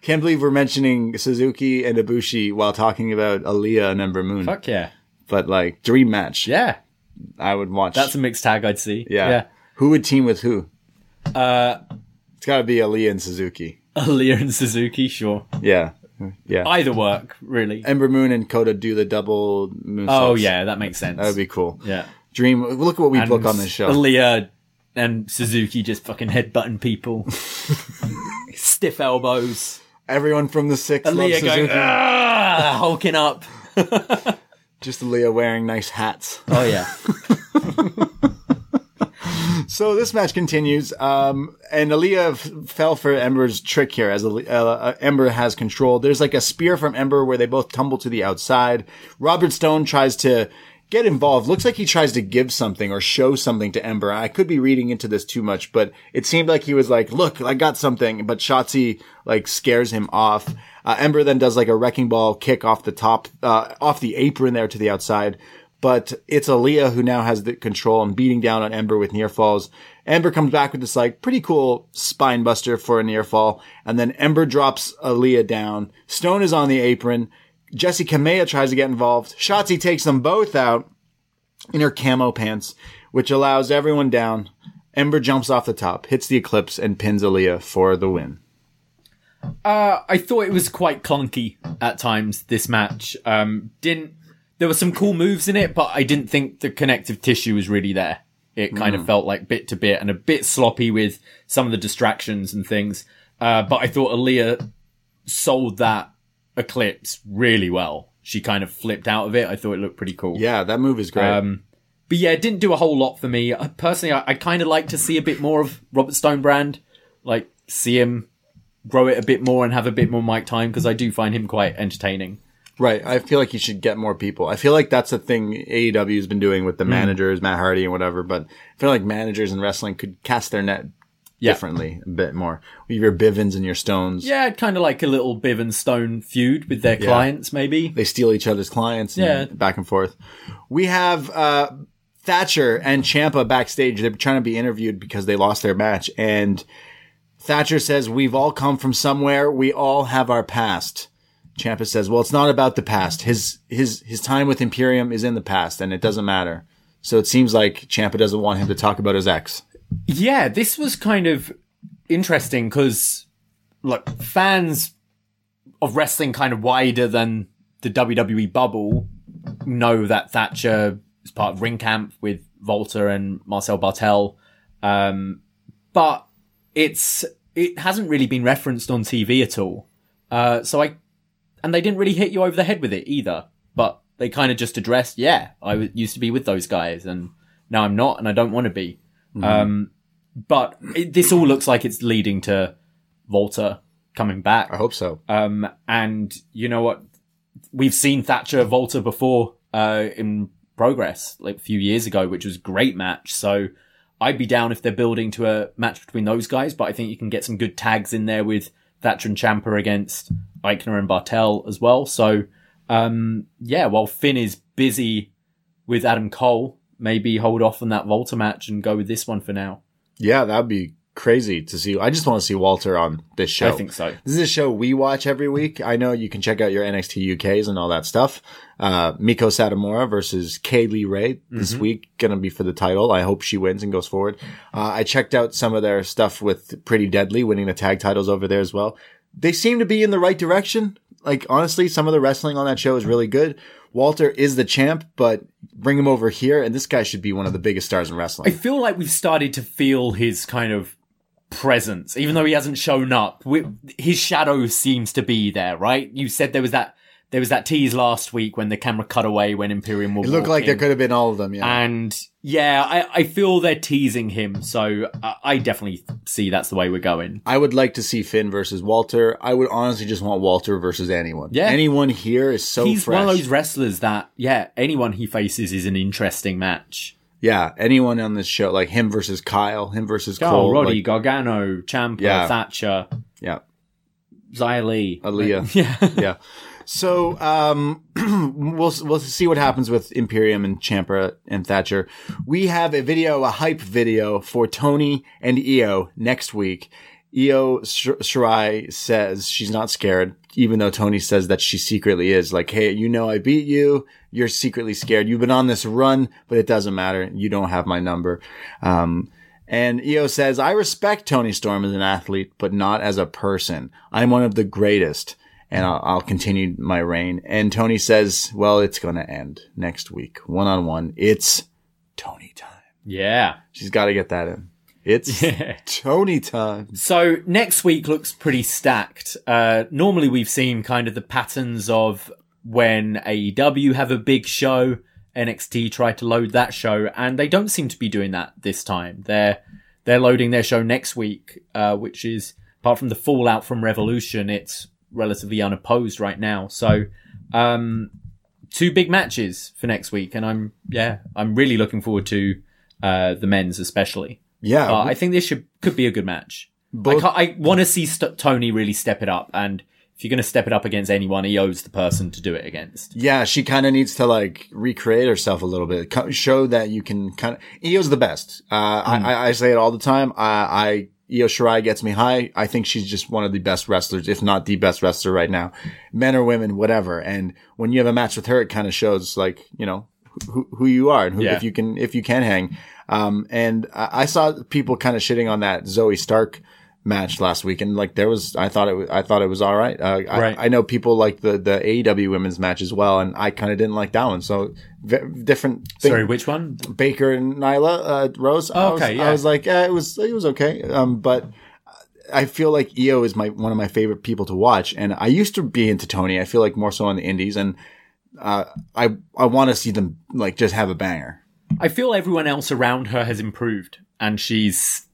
Can't believe we're mentioning Suzuki and Ibushi while talking about Aliyah and Ember Moon. Fuck yeah. But like, dream match. Yeah. I would watch. That's a mixed tag I'd see. Yeah. Who would team with who? It's gotta be Aliyah and Suzuki. Aliyah and Suzuki, sure. Yeah. Yeah. Either work, really. Ember Moon and Kota do the double moonsaults. Oh yeah, that makes sense. That would be cool. Yeah. Dream. Look at what we book on this show. Aliyah and Suzuki just fucking headbutting people. Stiff elbows. Everyone from the Six loves Suzuki. Aliyah going, hulking up. Just Aliyah wearing nice hats. Oh, yeah. So this match continues. And Aliyah fell for Ember's trick here as Ember has control. There's like a spear from Ember where they both tumble to the outside. Robert Stone tries to get involved. Looks like he tries to give something or show something to Ember. I could be reading into this too much, but it seemed like he was like, "Look, I got something." But Shotzi like scares him off. Ember then does like a wrecking ball kick off the top, off the apron there to the outside. But it's Aliyah who now has the control and beating down on Ember with near falls. Ember comes back with this like pretty cool spine buster for a near fall. And then Ember drops Aliyah down. Stone is on the apron. Jesse Kamea tries to get involved. Shotzi takes them both out in her camo pants, which allows everyone down. Ember jumps off the top, hits the Eclipse, and pins Aliyah for the win. I thought it was quite clunky at times, this match. There were some cool moves in it, but I didn't think the connective tissue was really there. It kind of felt like bit to bit and a bit sloppy with some of the distractions and things. But I thought Aliyah sold that Eclipse really well. She kind of flipped out of it. I thought it looked pretty cool. Yeah, that move is great. But yeah, it didn't do a whole lot for me. Personally, I kind of like to see a bit more of Robert Stone brand. Like, see him grow it a bit more and have a bit more mic time, because I do find him quite entertaining. Right. I feel like he should get more people. I feel like that's a thing AEW has been doing with the managers, Matt Hardy and whatever, but I feel like managers in wrestling could cast their net differently a bit more. With your Bivens and your Stones. Yeah, kind of like a little Bivens Stone feud with their clients, maybe. They steal each other's clients and back and forth. We have Thatcher and Ciampa backstage. They're trying to be interviewed because they lost their match, and Thatcher says, "We've all come from somewhere. We all have our past." Ciampa says, well, it's not about the past. His time with Imperium is in the past and it doesn't matter. So it seems like Ciampa doesn't want him to talk about his ex. Yeah, this was kind of interesting because, look, fans of wrestling kind of wider than the WWE bubble know that Thatcher is part of Ring Camp with Volta and Marcel Bartel. But it hasn't really been referenced on TV at all. And they didn't really hit you over the head with it either, but they kind of just addressed, yeah, I used to be with those guys and now I'm not and I don't want to be. Mm-hmm. This all looks like it's leading to Volta coming back. I hope so. And you know what? We've seen Thatcher Volta before, in Progress, like a few years ago, which was a great match. So I'd be down if they're building to a match between those guys, but I think you can get some good tags in there with Thatcher and Ciampa against Eichner and Bartel as well. So, while Finn is busy with Adam Cole, maybe hold off on that Volta match and go with this one for now. Yeah, that'd be crazy to see. I just want to see Walter on this show. I think so. This is a show we watch every week. I know you can check out your NXT UKs and all that stuff. Miko Satomura versus Kaylee Ray this week, gonna be for the title. I hope she wins and goes forward. I checked out some of their stuff with Pretty Deadly winning the tag titles over there as well. They seem to be in the right direction. Like, honestly, some of the wrestling on that show is really good. Walter is the champ, but bring him over here, and this guy should be one of the biggest stars in wrestling. I feel like we've started to feel his kind of presence, even though he hasn't shown up. His shadow seems to be there, right? You said there was that tease last week when the camera cut away when Imperium walked in. It looked like there could have been all of them, yeah. And, yeah, I feel they're teasing him, so I definitely see that's the way we're going. I would like to see Finn versus Walter. I would honestly just want Walter versus anyone. Yeah. Anyone here is so He's fresh. He's one of those wrestlers that, yeah, anyone he faces is an interesting match. Yeah, anyone on this show, like him versus Kyle, him versus Cole. Roddy, like, Gargano, Ciampa, yeah. Thatcher. Yeah. Xylee. Aliyah. Yeah. Yeah. So, we'll see what happens with Imperium and Ciampa and Thatcher. We have a hype video for Tony and Io next week. Io Shirai says she's not scared, even though Tony says that she secretly is. Like, hey, you know I beat you. You're secretly scared. You've been on this run, but it doesn't matter. You don't have my number. And Io says, I respect Tony Storm as an athlete, but not as a person. I'm one of the greatest. And I'll continue my reign. And Tony says, well, it's going to end next week. One-on-one. It's Tony time. Yeah. She's got to get that in. It's Tony time. So next week looks pretty stacked. Normally we've seen kind of the patterns of when AEW have a big show, NXT try to load that show. And they don't seem to be doing that this time. They're loading their show next week, which is, apart from the fallout from Revolution, it's relatively unopposed right now. So, two big matches for next week. And I'm really looking forward to, the men's especially. Yeah. I think this could be a good match. I want to see Tony really step it up. And if you're going to step it up against anyone, Io's the person to do it against. Yeah. She kind of needs to like recreate herself a little bit, show that you can kind of, Io's the best. I say it all the time. Io Shirai gets me high. I think she's just one of the best wrestlers, if not the best wrestler right now, men or women, whatever. And when you have a match with her, it kind of shows, like, you know, who you are and who, if you can hang. And I saw people kind of shitting on that Zoe Stark match last week, and like I thought it was all right. Right. I know people like the AEW women's match as well, and I kind of didn't like that one. So different thing. Sorry, which one? Baker and Nyla Rose. Oh, okay, I was like, it was okay. But I feel like Io is one of my favorite people to watch, and I used to be into Tony. I feel like more so on the indies, and I want to see them like just have a banger. I feel everyone else around her has improved, and she's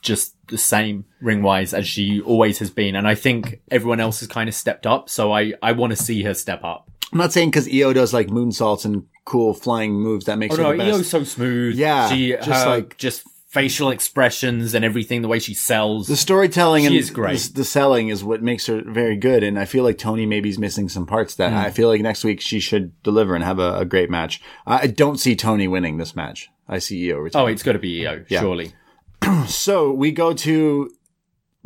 just the same ring-wise as she always has been. And I think everyone else has kind of stepped up. So I want to see her step up. I'm not saying because Io does like moonsaults and cool flying moves. That makes her the best. Io's so smooth. Yeah. Just facial expressions and everything, the way she sells. The storytelling is great. The selling is what makes her very good. And I feel like Tony maybe is missing some parts that I feel like next week she should deliver and have a great match. I don't see Tony winning this match. I see Io returning. Oh, it's got to be Io, surely. So we go to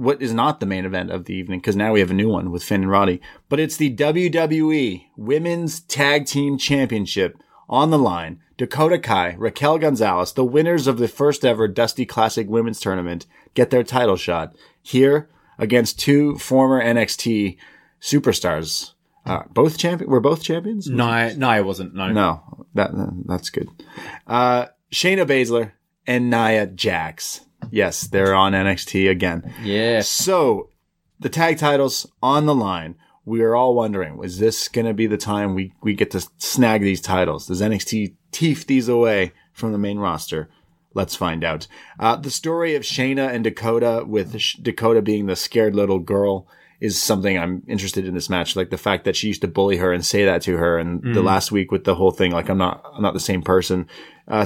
what is not the main event of the evening, because now we have a new one with Finn and Roddy, but it's the WWE Women's Tag Team Championship on the line. Dakota Kai, Raquel Gonzalez, the winners of the first ever Dusty Classic Women's Tournament, get their title shot here against two former NXT superstars. Were both champions? No, I wasn't. No, that's good. Shayna Baszler and Nia Jax. Yes, they're on NXT again. Yeah. So the tag titles on the line. We are all wondering, is this going to be the time we get to snag these titles? Does NXT teef these away from the main roster? Let's find out. The story of Shayna and Dakota, with Dakota being the scared little girl, is something I'm interested in this match. Like the fact that she used to bully her and say that to her. And the last week with the whole thing, like, I'm not the same person.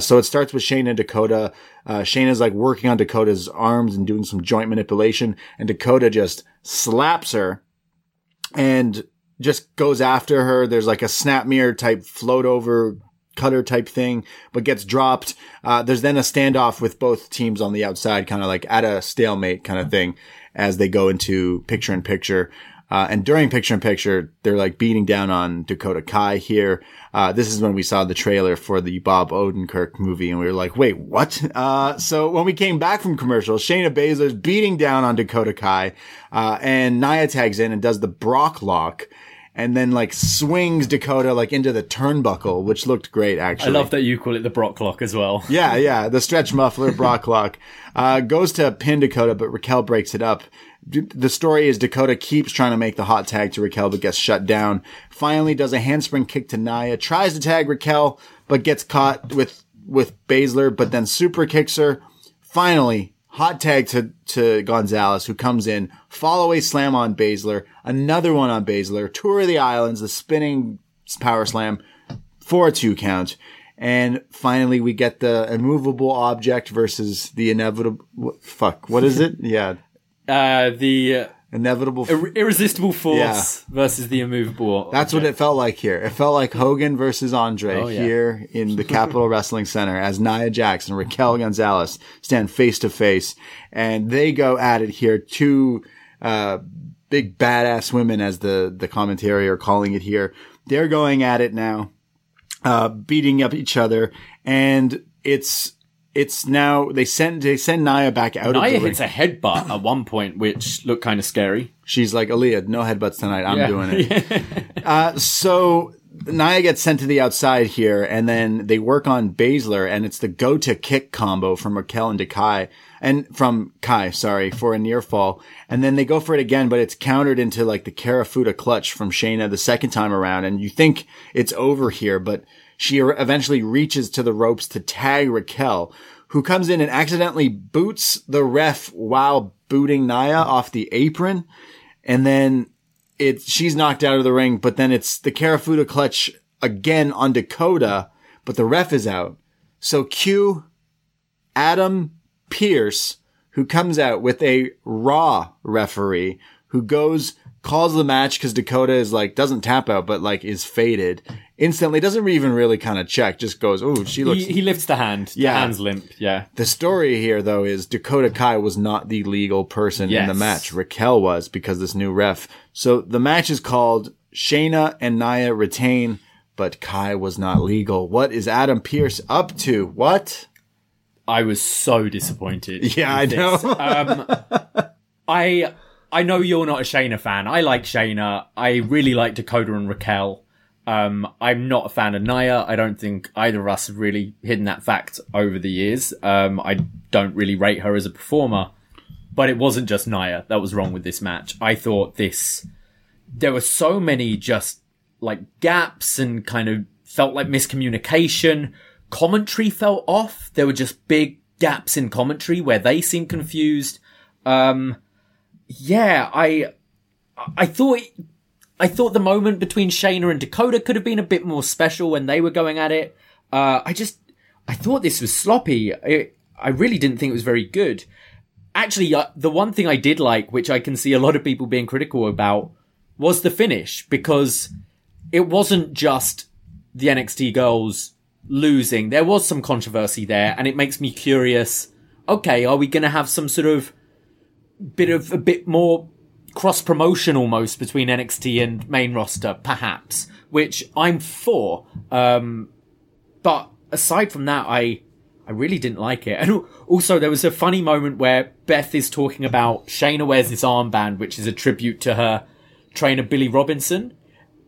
So it starts with Shayna and Dakota. Shayna's like working on Dakota's arms and doing some joint manipulation, and Dakota just slaps her and just goes after her. There's like a snap mirror type float over cutter type thing, but gets dropped. There's then a standoff with both teams on the outside, kind of like at a stalemate kind of thing, as they go into picture in picture. And during picture in picture, they're like beating down on Dakota Kai here. This is when we saw the trailer for the Bob Odenkirk movie, and we were like, wait, what? So when we came back from commercial, Shayna Baszler's beating down on Dakota Kai, and Nia tags in and does the Brock lock, and then like swings Dakota like into the turnbuckle, which looked great, actually. I love that you call it the Brock Lock as well. Yeah, the stretch muffler Brock Lock. Goes to pin Dakota, but Raquel breaks it up. The story is Dakota keeps trying to make the hot tag to Raquel, but gets shut down. Finally does a handspring kick to Nia, tries to tag Raquel, but gets caught with Baszler, but then super kicks her. Finally, hot tag to Gonzalez, who comes in, fall away slam on Baszler, another one on Baszler, tour of the islands, the spinning power slam for a 2 count. And finally we get the immovable object versus the inevitable, what is it? Yeah. The inevitable, irresistible force versus the immovable. That's object. What it felt like here. It felt like Hogan versus Andre here in the Capitol Wrestling Center, as Nia Jax and Raquel Gonzalez stand face to face, and they go at it here. Two big badass women, as the commentary are calling it here. They're going at it now, beating up each other, and it's now they send Nia back out of the ring. Nia hits a headbutt at one point, which looked kind of scary. She's like, Aliyah, no headbutts tonight. I'm doing it. So Nia gets sent to the outside here, and then they work on Baszler, and it's the go-to-kick combo from Raquel and Kai, for a near fall. And then they go for it again, but it's countered into like the Karafuda clutch from Shayna the second time around, and you think it's over here, but she eventually reaches to the ropes to tag Raquel, who comes in and accidentally boots the ref while booting Nia off the apron. And then she's knocked out of the ring, but then it's the Karafuda clutch again on Dakota, but the ref is out. So cue Adam Pierce, who comes out with a Raw referee, who calls the match because Dakota is like, doesn't tap out, but like is faded instantly. Doesn't even really kind of check. Just goes, oh, she looks. He lifts the hand. Yeah. The hand's limp. Yeah. The story here, though, is Dakota Kai was not the legal person in the match. Raquel was, because this new ref. So the match is called. Shayna and Nia retain, but Kai was not legal. What is Adam Pierce up to? What? I was so disappointed. Yeah, I know. I know you're not a Shayna fan. I like Shayna. I really like Dakota and Raquel. I'm not a fan of Nia. I don't think either of us have really hidden that fact over the years. I don't really rate her as a performer. But it wasn't just Nia that was wrong with this match. I thought there were so many just like gaps and kind of felt like miscommunication. Commentary felt off. There were just big gaps in commentary where they seemed confused. Yeah, I thought the moment between Shayna and Dakota could have been a bit more special when they were going at it. I thought this was sloppy. I really didn't think it was very good. Actually, the one thing I did like, which I can see a lot of people being critical about, was the finish, because it wasn't just the NXT girls losing. There was some controversy there, and it makes me curious. Okay, are we going to have some sort of a bit more cross promotion almost between NXT and main roster, perhaps, which I'm for. But aside from that, I really didn't like it. And also there was a funny moment where Beth is talking about Shayna wears this armband, which is a tribute to her trainer, Billy Robinson.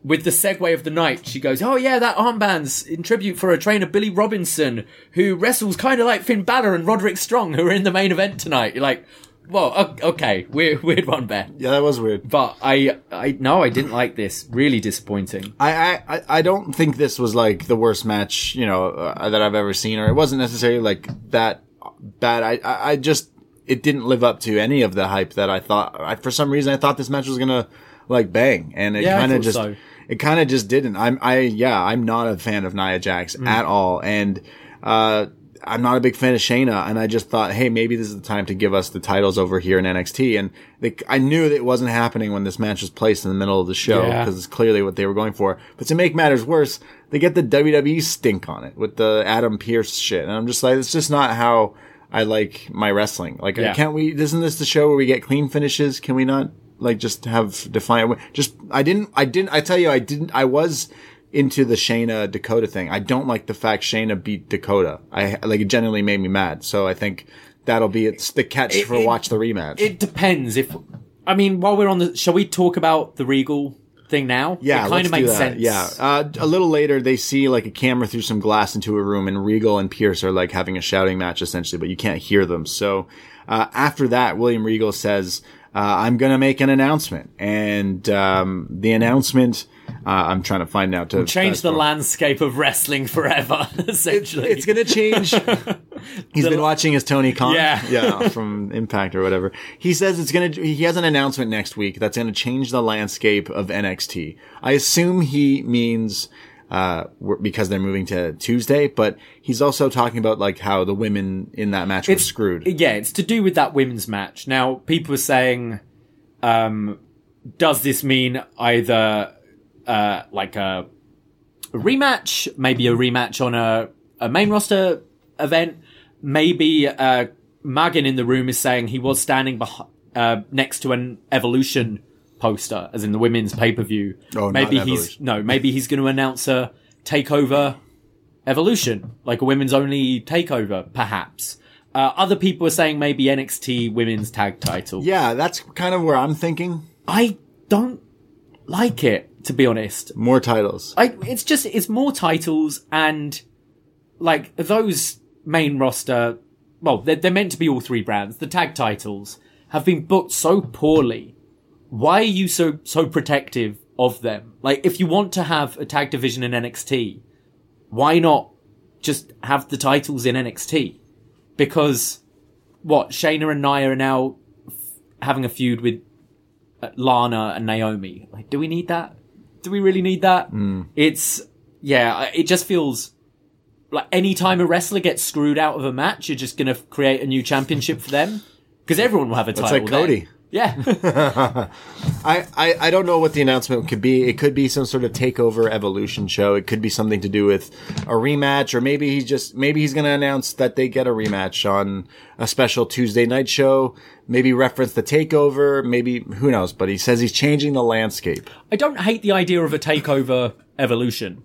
With the segue of the night, she goes, "Oh yeah, that armband's in tribute for her trainer, Billy Robinson, who wrestles kind of like Finn Balor and Roderick Strong, who are in the main event tonight." You're like, well, okay, weird one, Beth. Yeah, that was weird. But I didn't like this. Really disappointing. I don't think this was like the worst match, that I've ever seen, or it wasn't necessarily like that bad. I just, it didn't live up to any of the hype that I thought. For some reason, I thought this match was gonna like bang, and it kind of just didn't. I'm not a fan of Nia Jax at all, and I'm not a big fan of Shayna, and I just thought, hey, maybe this is the time to give us the titles over here in NXT. And I knew that it wasn't happening when this match was placed in the middle of the show, because it's clearly what they were going for. But to make matters worse, they get the WWE stink on it with the Adam Pearce shit. And I'm just like, it's just not how I like my wrestling. Like, isn't this the show where we get clean finishes? Can we not, like, just have defiant, I was into the Shayna Dakota thing. I don't like the fact Shayna beat Dakota. It genuinely made me mad. So I think that'll be the catch for watch the rematch. It depends while we're on shall we talk about the Regal thing now? Yeah, it kind of makes sense. Yeah, a little later they see like a camera through some glass into a room, and Regal and Pierce are like having a shouting match essentially, but you can't hear them. So after that, William Regal says, I'm going to make an announcement. And the announcement, I'm trying to find out to change the landscape of wrestling forever, essentially. It's going to change. He's been watching his Tony Khan from Impact or whatever. He says he has an announcement next week that's going to change the landscape of NXT. I assume he means because they're moving to Tuesday, but he's also talking about like how the women in that match were screwed. Yeah, it's to do with that women's match. Now, people are saying, does this mean either like a rematch, maybe a rematch on a main roster event? Maybe Magan in the room is saying he was standing next to an Evolution poster, as in the women's pay-per-view. Oh, maybe he's going to announce a takeover Evolution, like a women's only takeover, perhaps. Other people are saying maybe NXT women's tag title. Yeah, that's kind of where I'm thinking. I don't like it, to be honest. More titles. It's more titles, and like those main roster, well, they're meant to be all three brands. The tag titles have been booked so poorly. Why are you so protective of them? Like, if you want to have a tag division in NXT, why not just have the titles in NXT? Because, Shayna and Nia are now having a feud with Lana and Naomi. Like, do we need that? Do we really need that? Mm. It just feels like any time a wrestler gets screwed out of a match, you're just going to create a new championship for them. Because everyone will have a title. It's like Cody. Then. Yeah. I don't know what the announcement could be. It could be some sort of takeover Evolution show. It could be something to do with a rematch, or maybe he's going to announce that they get a rematch on a special Tuesday night show. Maybe reference the takeover. Maybe, who knows, but he says he's changing the landscape. I don't hate the idea of a takeover Evolution.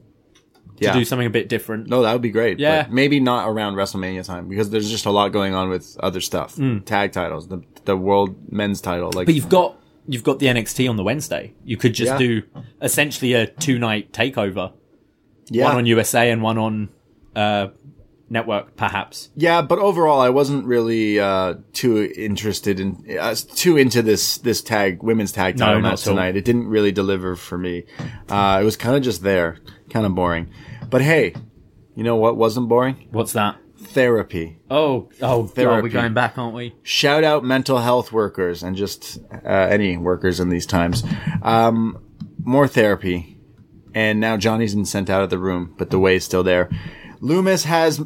To do something a bit different. No, that would be great. Yeah. But maybe not around WrestleMania time, because there's just a lot going on with other stuff. Mm. Tag titles, the world men's title. Like, but you've got the NXT on the Wednesday. You could just do essentially a 2-night takeover. Yeah. One on USA and one on network, perhaps. Yeah, but overall, I wasn't really too interested in too into this women's tag title match tonight. It didn't really deliver for me. It was kind of just there, kind of boring. But hey, you know what wasn't boring? What's that? Therapy. Oh, therapy. We're going back, aren't we? Shout out mental health workers and just any workers in these times. More therapy, and now Johnny's been sent out of the room, but the way is still there. Lumis has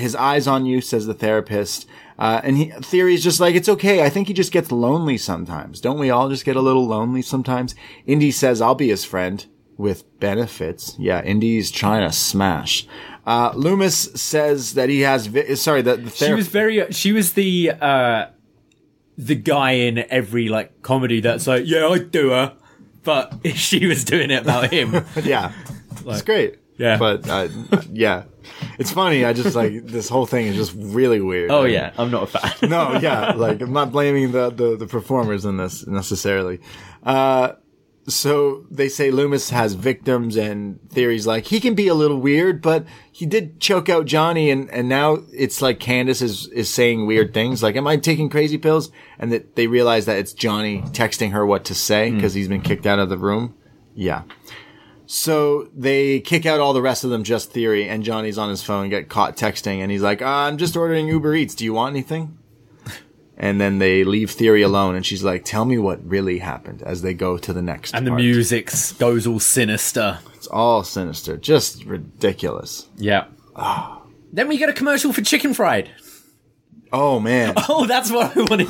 his eyes on you, says the therapist. And Theory's just like, it's okay. I think he just gets lonely sometimes. Don't we all just get a little lonely sometimes? Indy says, I'll be his friend. With benefits. Yeah, Indy's trying to smash. Lumis says that he has... Sorry, the therapist... She was the the guy in every like comedy that's like, yeah, I'd do her, but she was doing it about him. Yeah, like, it's great. Yeah, but yeah, it's funny. I just like this whole thing is just really weird. Oh, yeah, I'm not a fan. No, yeah, like I'm not blaming the performers in this necessarily. So they say Lumis has victims, and Theory's like, he can be a little weird, but he did choke out Johnny, and now it's like Candace is saying weird things, like, am I taking crazy pills? And that they realize that it's Johnny texting her what to say, because he's been kicked out of the room. Yeah. So they kick out all the rest of them, just Theory, and Johnny's on his phone, get caught texting, and he's like, I'm just ordering Uber Eats, do you want anything? And then they leave Theory alone, and she's like, tell me what really happened, as they go to the next part. And the music goes all sinister. It's all sinister. Just ridiculous. Yeah. Oh. Then we get a commercial for Chicken Fried. Oh, man. Oh, that's what I wanted.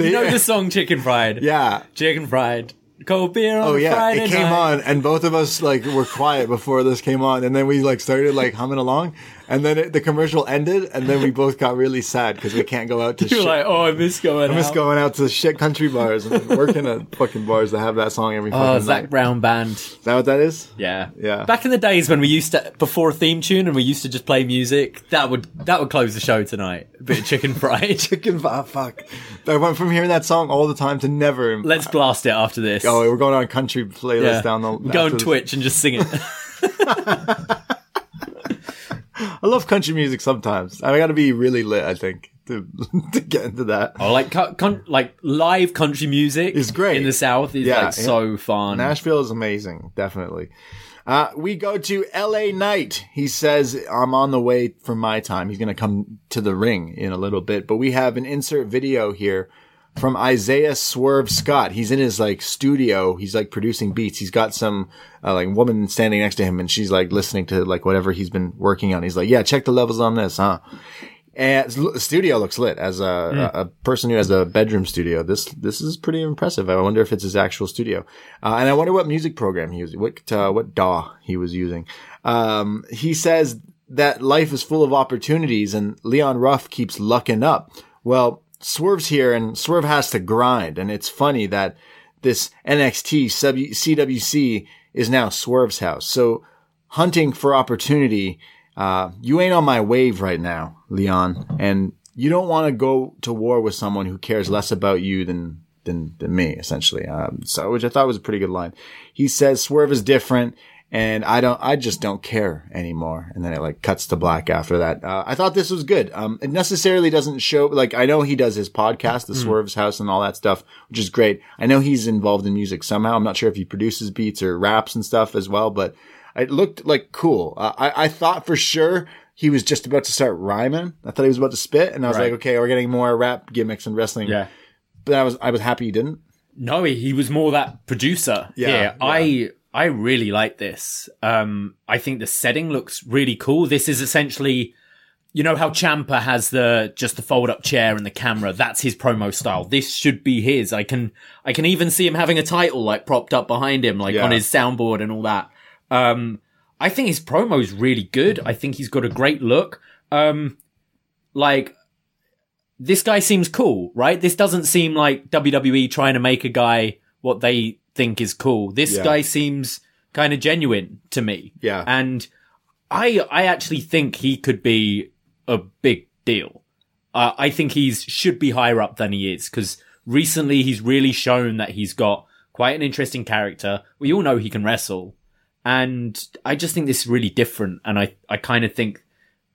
You know the song Chicken Fried? Yeah. Chicken Fried. Cold beer on Friday night. It came on, and both of us like were quiet before this came on, and then we like started like humming along, and then the commercial ended, and then we both got really sad because we can't go out to shit. You're like, oh, I miss going out to shit country bars and working at fucking bars that have that song every fucking night. Oh, Zac Brown Band. Is that what that is? Yeah. Yeah. Back in the days when we used to, before a theme tune, and we used to just play music, that would close the show tonight. A bit of Chicken Fried. Chicken Fried, fuck. I went from hearing that song all the time to never. Let's blast it after this. Oh, we're going on a country playlist down the... Go on Twitch and just sing it. I love country music sometimes. I got to be really lit, I think, to get into that. Oh, like live country music is great in the South. Is so fun. Nashville is amazing, definitely. We go to LA Knight. He says, I'm on the way for my time. He's going to come to the ring in a little bit. But we have an insert video here from Isaiah Swerve Scott. He's in his like studio. He's like producing beats. He's got some like woman standing next to him, and she's like listening to like whatever he's been working on. He's like, yeah, check the levels on this, huh? And the studio looks lit. As a person who has a bedroom studio, this is pretty impressive. I wonder if it's his actual studio. And I wonder what music program he used, what DAW he was using. He says that life is full of opportunities, and Leon Ruff keeps lucking up. Well, Swerve's here, and Swerve has to grind, and it's funny that this NXT CWC is now Swerve's house. So hunting for opportunity, you ain't on my wave right now, Leon, and you don't want to go to war with someone who cares less about you than me, essentially. So, which I thought was a pretty good line. He says Swerve is different, and I just don't care anymore. And then it like cuts to black after that. I thought this was good. It necessarily doesn't show, like, I know he does his podcast, the Swerve's House and all that stuff, which is great. I know he's involved in music somehow. I'm not sure if he produces beats or raps and stuff as well, but it looked like cool. I thought for sure he was just about to start rhyming. I thought he was about to spit, and I was like, okay, we're getting more rap gimmicks and wrestling. Yeah. But I was happy he didn't. No, he was more that producer. Yeah. I really like this. I think the setting looks really cool. This is essentially, you know how Ciampa has just the fold up chair and the camera. That's his promo style. This should be his. I can even see him having a title like propped up behind him, like on his soundboard and all that. I think his promo is really good. I think he's got a great look. Like, this guy seems cool, right? This doesn't seem like WWE trying to make a guy what they think is cool. This guy seems kind of genuine to me. Yeah. And I actually think he could be a big deal. I think should be higher up than he is, because recently he's really shown that he's got quite an interesting character. We all know he can wrestle. And I just think this is really different. And I kind of think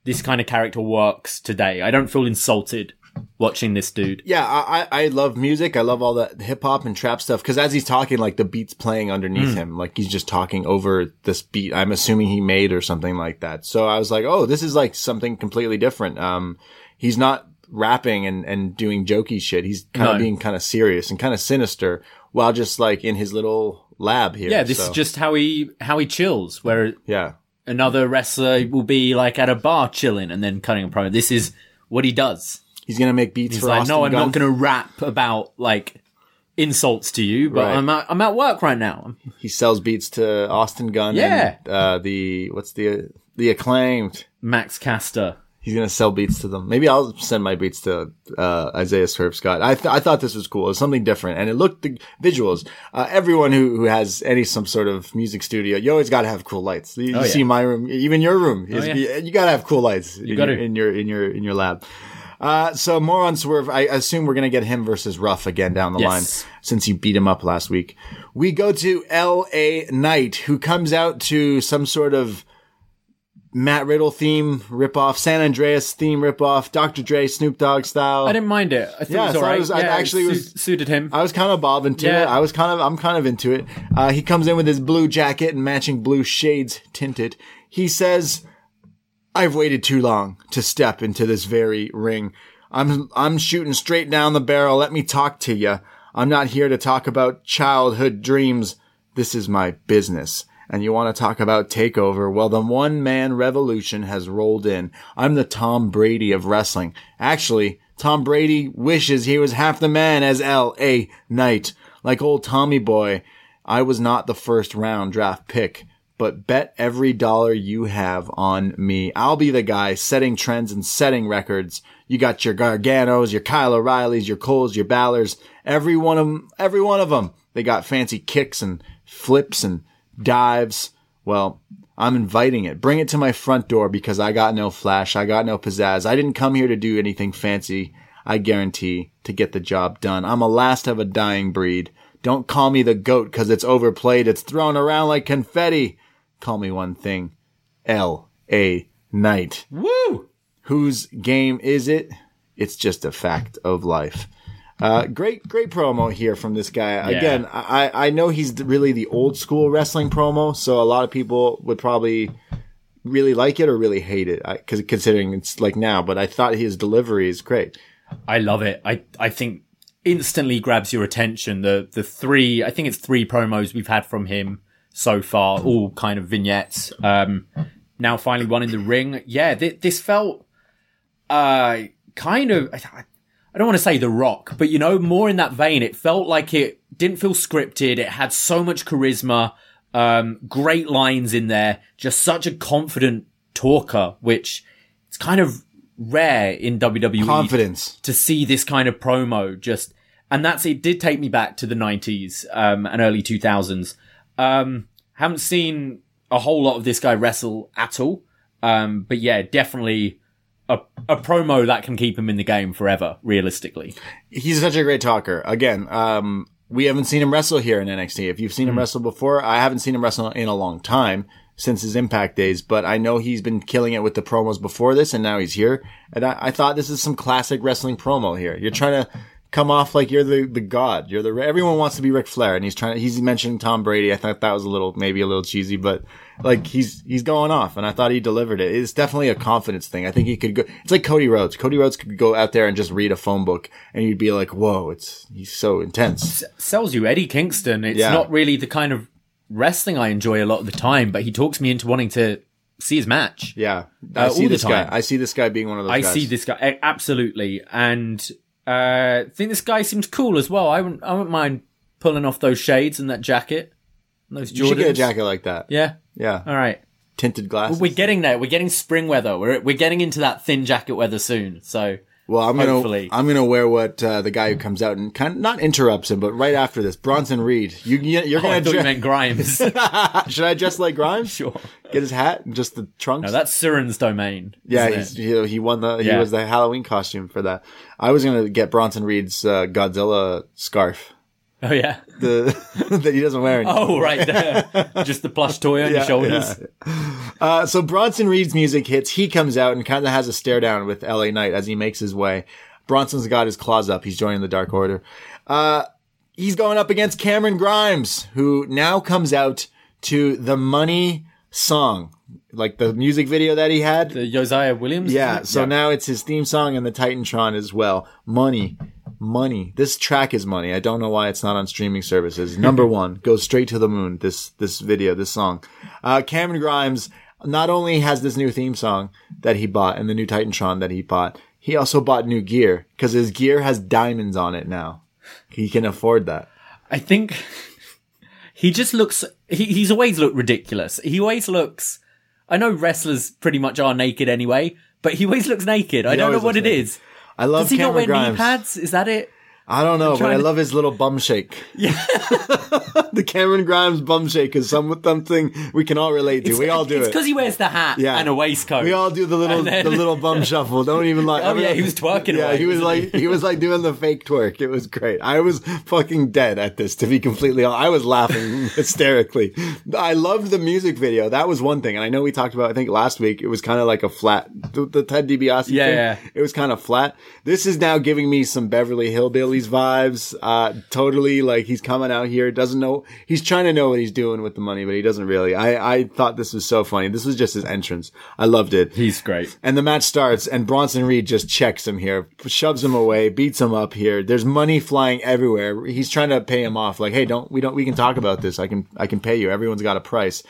this kind of character works today. I don't feel insulted watching this dude. Yeah, I love music. I love all that hip hop and trap stuff, because as he's talking, like the beat's playing underneath him. Like he's just talking over this beat I'm assuming he made or something like that. So I was like, oh, this is like something completely different. He's not rapping and doing jokey shit. He's kind of being kind of serious and kind of sinister, while just like in his little lab here. Yeah, this is just how he chills, where another wrestler will be like at a bar chilling and then cutting a promo. This is what he does. He's going to make beats for Austin Gunn. Not going to rap about like insults to you, but I'm at work right now. He sells beats to Austin Gunn and the Acclaimed Max Caster. He's going to sell beats to them. Maybe I'll send my beats to Isaiah Swerve Scott. I thought this was cool. It was something different. And it looked the visuals. Everyone who has some sort of music studio, you always got to have cool lights. You see my room, even your room. You got to have cool lights in your lab. So more on Swerve. I assume we're going to get him versus Ruff again down the line since he beat him up last week. We go to LA Knight, who comes out to some sort of Matt Riddle theme ripoff, San Andreas theme ripoff, Dr. Dre, Snoop Dogg style. I didn't mind it. I thought it was all right. Suited him. I was kind of bobbing to it. I'm kind of into it. He comes in with his blue jacket and matching blue shades tinted. He says, "I've waited too long to step into this very ring. I'm shooting straight down the barrel. Let me talk to you. I'm not here to talk about childhood dreams. This is my business. And you want to talk about takeover? Well, the one-man revolution has rolled in. I'm the Tom Brady of wrestling. Actually, Tom Brady wishes he was half the man as L.A. Knight. Like old Tommy boy, I was not the first round draft pick. But bet every dollar you have on me. I'll be the guy setting trends and setting records. You got your Garganos, your Kyle O'Reillys, your Coles, your Balors. Every one of them. They got fancy kicks and flips and dives. Well, I'm inviting it. Bring it to my front door because I got no flash. I got no pizzazz. I didn't come here to do anything fancy. I guarantee to get the job done. I'm a last of a dying breed. Don't call me the goat because it's overplayed. It's thrown around like confetti. Call me one thing. L.A. Knight. Woo! Whose game is it? It's just a fact of life. Great promo here from this guy. Yeah. Again, I know he's really the old school wrestling promo, so a lot of people would probably really like it or really hate it, considering it's like now. But I thought his delivery is great. I love it. I think instantly grabs your attention. The three, I think it's three promos we've had from him so far, all kind of vignettes. Now finally one in the ring. Yeah, this felt kind of... I don't want to say The Rock, but more in that vein. It felt like it didn't feel scripted. It had so much charisma, great lines in there, just such a confident talker, which it's kind of rare in WWE. Confidence. To see this kind of promo just, and it did take me back to the 90s, and early 2000s. Haven't seen a whole lot of this guy wrestle at all. But yeah, definitely, a promo that can keep him in the game forever, realistically. He's such a great talker. Again, we haven't seen him wrestle here in NXT. If you've seen him wrestle before, I haven't seen him wrestle in a long time since his Impact days, but I know he's been killing it with the promos before this, and now he's here. And I thought this is some classic wrestling promo here. You're trying to come off like you're the god. Everyone wants to be Ric Flair, and he's mentioning Tom Brady. I thought that was maybe a little cheesy, but like he's going off, and I thought he delivered it. It's definitely a confidence thing. I think he could go, it's like Cody Rhodes. Cody Rhodes could go out there and just read a phone book and you'd be like, whoa, he's so intense. Sells you Eddie Kingston. It's not really the kind of wrestling I enjoy a lot of the time, but he talks me into wanting to see his match. Yeah. I see this guy. I see this guy being one of those guys. I see this guy. Absolutely. And, I think this guy seems cool as well. I wouldn't mind pulling off those shades and that jacket. And those Jordans. You should get a jacket like that. Yeah. Yeah. All right. Tinted glasses. Well, we're getting there. We're getting spring weather. We're getting into that thin jacket weather soon. So, well, I'm gonna wear what the guy who comes out and kind of not interrupts him, but right after this, Bronson Reed. You're gonna. I thought you meant Grimes. Should I dress like Grimes? Sure. Get his hat and just the trunks. No, that's Siren's domain. Yeah, he was the Halloween costume for that. I was gonna get Bronson Reed's Godzilla scarf. Oh, yeah? That he doesn't wear anymore. Oh, right there. Just the plush toy on your shoulders. Yeah. So Bronson Reed's music hits. He comes out and kind of has a stare down with LA Knight as he makes his way. Bronson's got his claws up. He's joining the Dark Order. He's going up against Cameron Grimes, who now comes out to the Money song. Like the music video that he had. The Josiah Williams? Yeah. So now it's his theme song and the Titantron as well. Money. This track is money. I don't know why it's not on streaming services. Number one goes straight to the moon. This video, this song. Cameron Grimes not only has this new theme song that he bought and the new Titantron that he bought, he also bought new gear because his gear has diamonds on it now. He can afford that. I think he just looks. He's always looked ridiculous. I know wrestlers pretty much are naked anyway, but he always looks naked. I don't know what it is. I love Cameron Grimes. Does he not wear knee pads? Is that it? I don't know, but I love his little bum shake. Yeah. The Cameron Grimes bum shake is something we can all relate to. We all do it. It's because he wears the hat and a waistcoat. We all do the little bum shuffle. Don't even like. Oh yeah, he was twerking. Yeah, away, he was like doing the fake twerk. It was great. I was fucking dead at this, to be completely honest. I was laughing hysterically. I loved the music video. That was one thing, and I know we talked about. I think last week it was kind of like a flat. The Ted DiBiase thing. Yeah. It was kind of flat. This is now giving me some Beverly Hillbilly vibes, totally. Like, he's coming out here, doesn't know, he's trying to know what he's doing with the money, but he doesn't really. I thought this was so funny. This was just his entrance. I loved it. He's great. And the match starts, and Bronson Reed just checks him here, shoves him away, beats him up here. There's money flying everywhere. He's trying to pay him off, like, hey, we can talk about this. I can pay you. Everyone's got a price.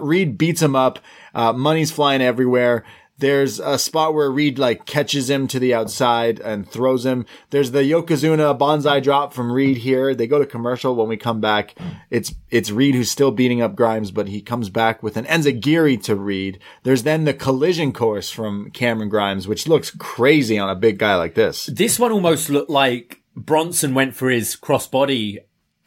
Reed beats him up. Money's flying everywhere. There's a spot where Reed, like, catches him to the outside and throws him. There's the Yokozuna bonsai drop from Reed here. They go to commercial. When we come back, it's Reed who's still beating up Grimes, but he comes back with an enzigiri to Reed. There's then the collision course from Cameron Grimes, which looks crazy on a big guy like this. This one almost looked like Bronson went for his crossbody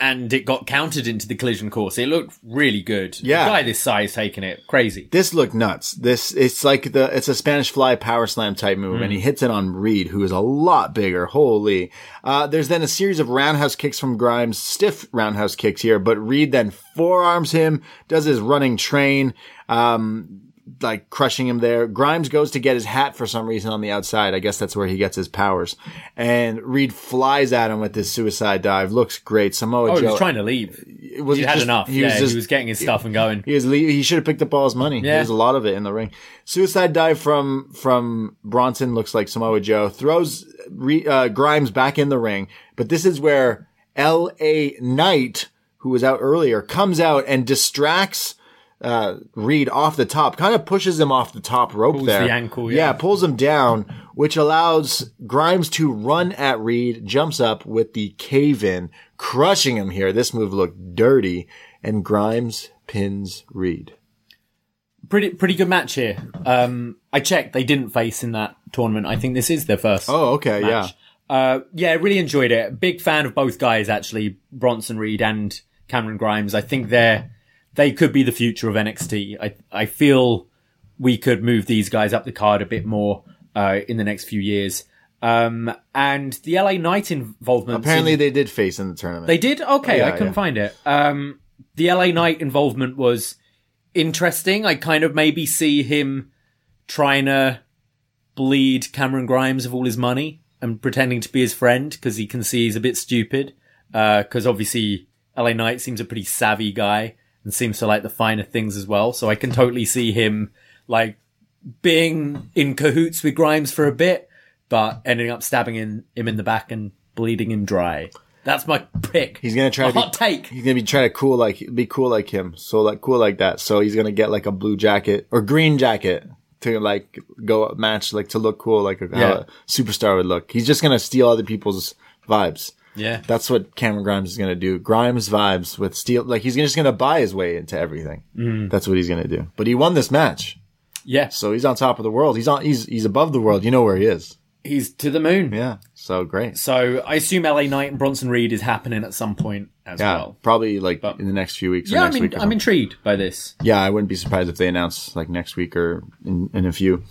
and it got countered into the collision course. It looked really good. Yeah. The guy this size taking it. Crazy. This looked nuts. It's a Spanish fly power slam type move, and he hits it on Reed, who is a lot bigger. Holy. There's then a series of roundhouse kicks from Grimes, stiff roundhouse kicks here, but Reed then forearms him, does his running train, like crushing him there. Grimes goes to get his hat for some reason on the outside. I guess that's where he gets his powers. And Reed flies at him with this suicide dive. Looks great. Samoa Joe. He was trying to leave. He had enough. He was getting his stuff and going. He should have picked up all his money. Yeah. There's a lot of it in the ring. Suicide dive from Bronson. Looks like Samoa Joe. Throws Grimes back in the ring. But this is where LA Knight, who was out earlier, comes out and distracts Reed off the top, kind of pushes him off the top rope, pulls there. The ankle, yeah, pulls him down, which allows Grimes to run at Reed, jumps up with the cave-in, crushing him here. This move looked dirty, and Grimes pins Reed. Pretty good match here. I checked. They didn't face in that tournament. I think this is their first match. Yeah. Yeah, really enjoyed it. Big fan of both guys, actually, Bronson Reed and Cameron Grimes. I think they could be the future of NXT. I feel we could move these guys up the card a bit more in the next few years. And the LA Knight involvement. Apparently they did face in the tournament. They did? Okay, I couldn't find it. The LA Knight involvement was interesting. I kind of maybe see him trying to bleed Cameron Grimes of all his money and pretending to be his friend because he can see he's a bit stupid. Because obviously LA Knight seems a pretty savvy guy and seems to like the finer things as well. So I can totally see him, like, being in cahoots with Grimes for a bit, but ending up stabbing him in the back and bleeding him dry. That's my pick. He's going to try hot take. He's going to be trying to be cool like him. So like cool like that. So he's going to get like a blue jacket or green jacket to like go match, like to look cool, like how a superstar would look. He's just going to steal other people's vibes. Yeah. That's what Cameron Grimes is going to do. Grimes vibes with steel. Like, he's just going to buy his way into everything. That's what he's going to do. But he won this match. Yeah. So he's on top of the world. He's above the world. You know where he is. He's to the moon. Yeah. So great. So I assume LA Knight and Bronson Reed is happening at some point as well. Probably like in the next few weeks. Yeah. Or next week or I'm intrigued by this. Yeah. I wouldn't be surprised if they announce like next week or in a few.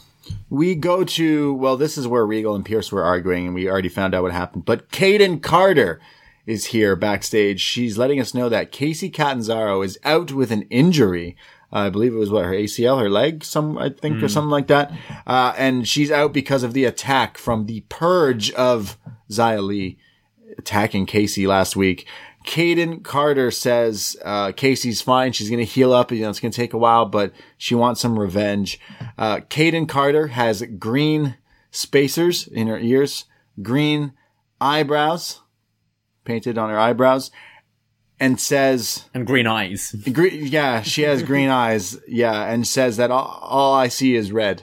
We go to, well, this is where Regal and Pierce were arguing, and we already found out what happened. But Caden Carter is here backstage. She's letting us know that Casey Catanzaro is out with an injury. I believe it was her ACL, her leg, or something like that. And she's out because of the attack from the Purge of Xia Li attacking Casey last week. Caden Carter says Casey's fine. She's going to heal up. You know, it's going to take a while, but she wants some revenge. Caden Carter has green spacers in her ears, green eyebrows painted on her eyebrows, and says... And green eyes. Yeah, she has green eyes. Yeah, and says that all I see is red.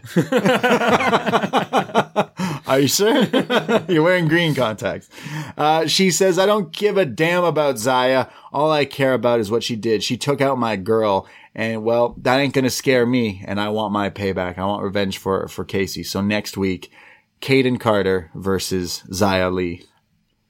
Are you sure? You're wearing green contacts. She says, I don't give a damn about Xia. All I care about is what she did. She took out my girl. And, well, that ain't going to scare me. And I want my payback. I want revenge for Casey. So next week, Kaden Carter versus Xia Li.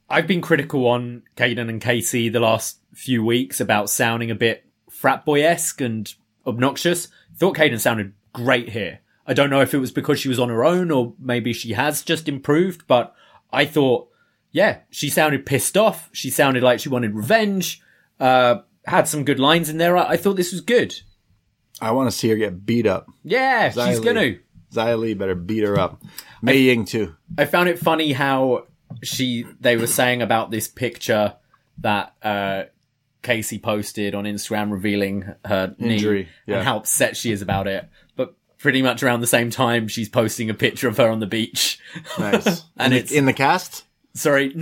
I've been critical on Kaden and Casey the last few weeks about sounding a bit frat boy-esque and obnoxious. Thought Kaden sounded great here. I don't know if it was because she was on her own or maybe she has just improved, but I thought, yeah, she sounded pissed off. She sounded like she wanted revenge. Had some good lines in there. I thought this was good. I want to see her get beat up. Yeah, Xia she's going to. Xia Li better beat her up. Mei Ying too. I found it funny how they were saying about this picture that Casey posted on Instagram revealing her injury and how upset she is about it. But pretty much around the same time, she's posting a picture of her on the beach. Nice. And it's in the cast? Sorry, Kaden.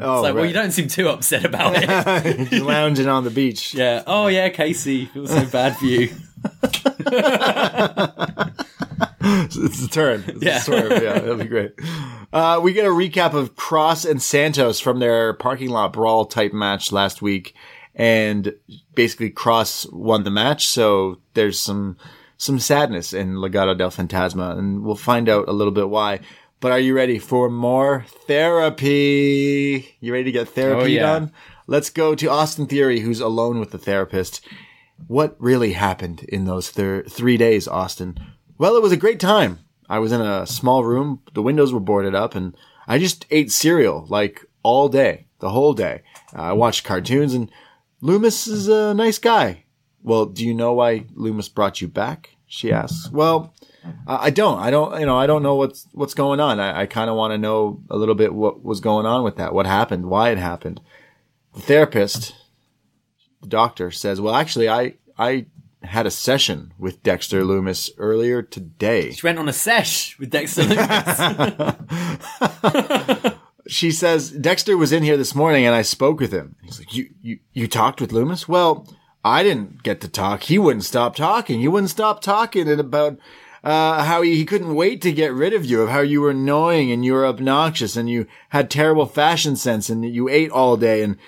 Oh, it's like, right. Well, you don't seem too upset about it. You're lounging on the beach. Yeah. Oh, yeah, Casey. It was so bad for you. It's the turn. It's a swerve. Yeah, that'll be great. We get a recap of Cross and Santos from their parking lot brawl type match last week. And basically Cross won the match. So there's some sadness in Legado del Fantasma. And we'll find out a little bit why. But are you ready for more therapy? You ready to get therapy done? Let's go to Austin Theory, who's alone with the therapist. What really happened in those 3 days, Austin? Well, it was a great time. I was in a small room. The windows were boarded up, and I just ate cereal, like, all day, the whole day. I watched cartoons, and Lumis is a nice guy. Well, do you know why Lumis brought you back? She asks. Well, I don't know what's going on. I kind of want to know a little bit what was going on with that, what happened, why it happened. The therapist, the doctor, says, well, actually, I had a session with Dexter Lumis earlier today. She went on a sesh with Dexter Lumis. She says, Dexter was in here this morning and I spoke with him. He's like, you talked with Lumis? Well, I didn't get to talk. He wouldn't stop talking. And about how he couldn't wait to get rid of you, of how you were annoying and you were obnoxious and you had terrible fashion sense and you ate all day. And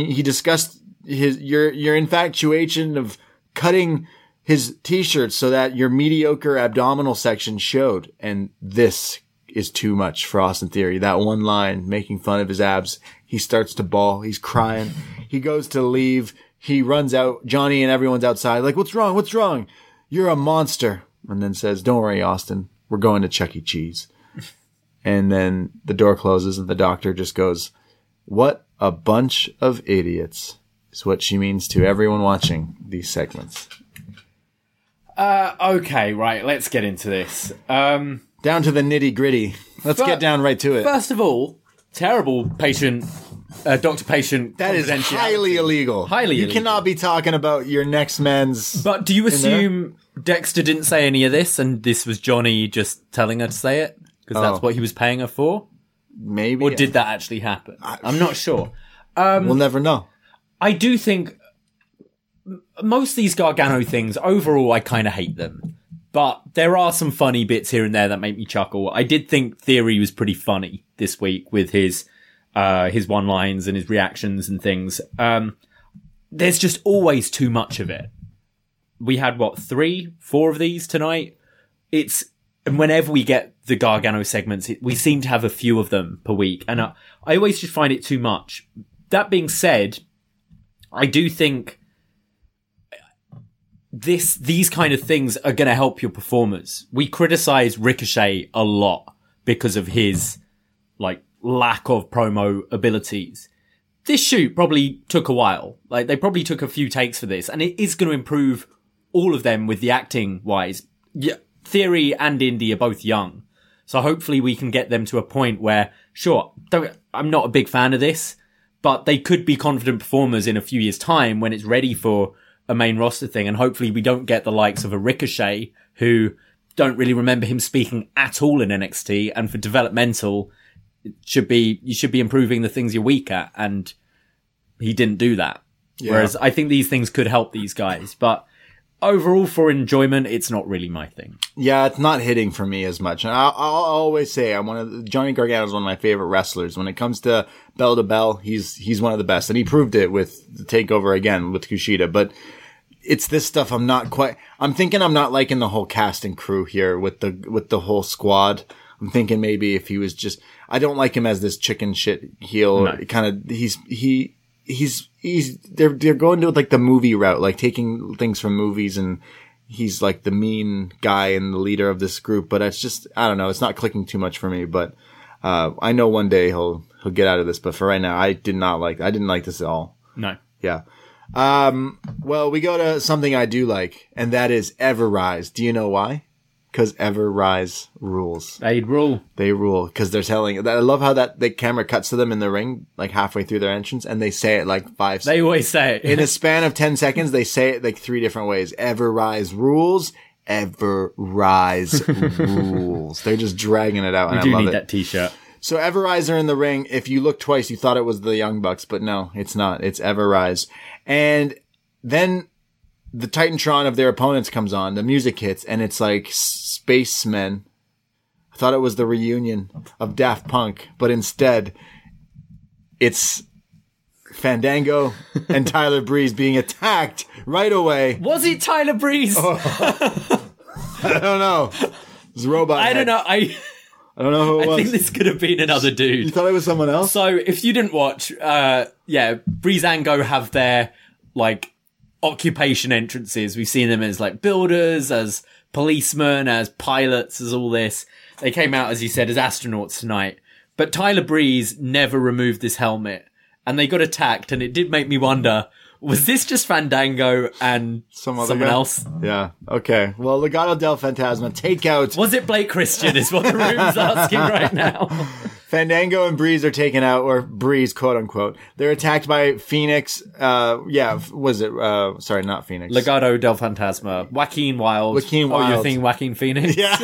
he discussed your infatuation of cutting his t-shirt so that your mediocre abdominal section showed. And this is too much for Austin Theory. That one line, making fun of his abs. He starts to bawl. He's crying. He goes to leave. He runs out. Johnny and everyone's outside. Like, what's wrong? You're a monster. And then says, don't worry, Austin. We're going to Chuck E. Cheese. And then the door closes and the doctor just goes, what a bunch of idiots. It's what she means to everyone watching these segments. Okay, right. Let's get into this. Down to the nitty gritty. Let's get down right to it. First of all, terrible doctor-patient. That is highly illegal. You cannot be talking about your next man's. But do you assume Dexter didn't say any of this, and this was Johnny just telling her to say it because that's what he was paying her for? Maybe. Or did that actually happen? I'm not sure. We'll never know. I do think most of these Gargano things, overall, I kind of hate them. But there are some funny bits here and there that make me chuckle. I did think Theory was pretty funny this week with his one-liners and his reactions and things. There's just always too much of it. We had, 3-4 of these tonight? And whenever we get the Gargano segments, we seem to have a few of them per week. And I always just find it too much. That being said, I do think these kind of things are going to help your performers. We criticize Ricochet a lot because of his lack of promo abilities. This shoot probably took a while. They probably took a few takes for this, and it is going to improve all of them with the acting wise. Yeah, Theory and Indy are both young, so hopefully we can get them to a point where, sure, I'm not a big fan of this, but they could be confident performers in a few years' time when it's ready for a main roster thing. And hopefully we don't get the likes of a Ricochet, who don't really remember him speaking at all in NXT. And for developmental, you should be improving the things you're weak at. And he didn't do that. Yeah. Whereas I think these things could help these guys. But overall, for enjoyment, it's not really my thing. Yeah, it's not hitting for me as much. And I'll always say Johnny Gargano is one of my favorite wrestlers. When it comes to bell to bell, he's one of the best, and he proved it with the takeover again with Kushida. But it's this stuff I'm not quite – I'm thinking I'm not liking the whole cast and crew here with the whole squad. I'm thinking maybe if he was just – I don't like him as this chicken shit heel. No. Kind of – he's they're going to like the movie route, like taking things from movies, and he's like the mean guy and the leader of this group. But it's just – I don't know. It's not clicking too much for me. But I know one day he'll get out of this. But for right now, I didn't like this at all. No. Yeah. Well, we go to something I do like, and that is Everrise. Do you know why? Because Everrise rules. They rule. They rule because they're telling. I love how that the camera cuts to them in the ring, like halfway through their entrance, and they say it like 5 seconds. They always say it in a span of 10 seconds. They say it like 3 different ways. Everrise rules. Everrise rules. They're just dragging it out. And I love it. That T-shirt. So Everrise are in the ring. If you look twice, you thought it was the Young Bucks, but no, it's not. It's Everrise. And then the Titantron of their opponents comes on. The music hits, and it's like Spacemen. I thought it was the reunion of Daft Punk, but instead, it's Fandango and Tyler Breeze being attacked right away. Was it Tyler Breeze? Oh. I don't know. It was Robot Head. I don't know. I don't know who it was. I think this could have been another dude. You thought it was someone else? So if you didn't watch, Breezango have their, like, occupation entrances. We've seen them as, like, builders, as policemen, as pilots, as all this. They came out, as you said, as astronauts tonight. But Tyler Breeze never removed this helmet. And they got attacked, and it did make me wonder, was this just Fandango and someone else? Yeah. Okay. Well, Legado del Fantasma, takeout. Was it Blake Christian is what the room's asking right now. Fandango and Breeze are taken out, or Breeze, quote unquote. They're attacked by Phoenix. Sorry, not Phoenix. Legado del Fantasma. Joaquin Wilde. Joaquin Wilde. Oh, you're thinking Joaquin Phoenix? Yeah.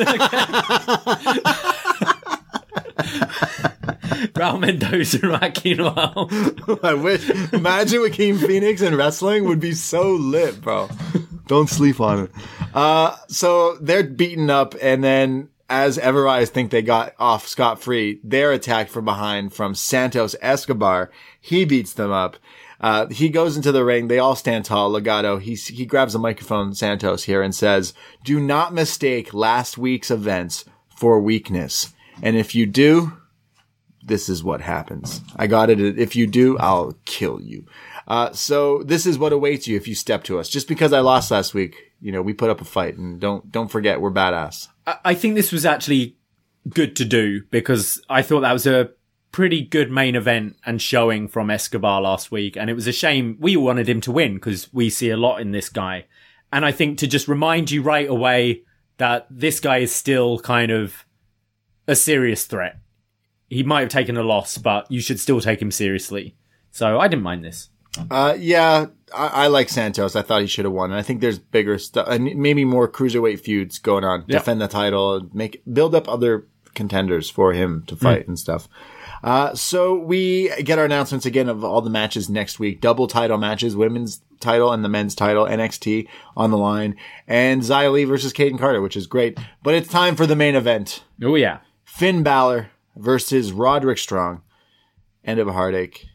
Raul Mendoza and Joaquin Wilde. I wish. Imagine Joaquin Phoenix in wrestling would be so lit, bro. Don't sleep on it. So they're beaten up, and then as Everrise think they got off scot-free, they're attacked from behind from Santos Escobar. He beats them up. He goes into the ring. They all stand tall. Legado, he grabs a microphone, Santos here, and says, "Do not mistake last week's events for weakness. And if you do... this is what happens. I got it. If you do, I'll kill you. So this is what awaits you if you step to us. Just because I lost last week, we put up a fight, and don't forget, we're badass." I think this was actually good to do because I thought that was a pretty good main event and showing from Escobar last week. And it was a shame. We wanted him to win because we see a lot in this guy. And I think to just remind you right away that this guy is still kind of a serious threat. He might have taken a loss, but you should still take him seriously. So I didn't mind this. I like Santos. I thought he should have won. And I think there's bigger stuff and maybe more cruiserweight feuds going on. Yep. Defend the title, build up other contenders for him to fight and stuff. So we get our announcements again of all the matches next week. Double title matches, women's title and the men's title, NXT on the line, and Xia Li versus Caden Carter, which is great. But it's time for the main event. Oh, yeah. Finn Balor versus Roderick Strong, End of a Heartache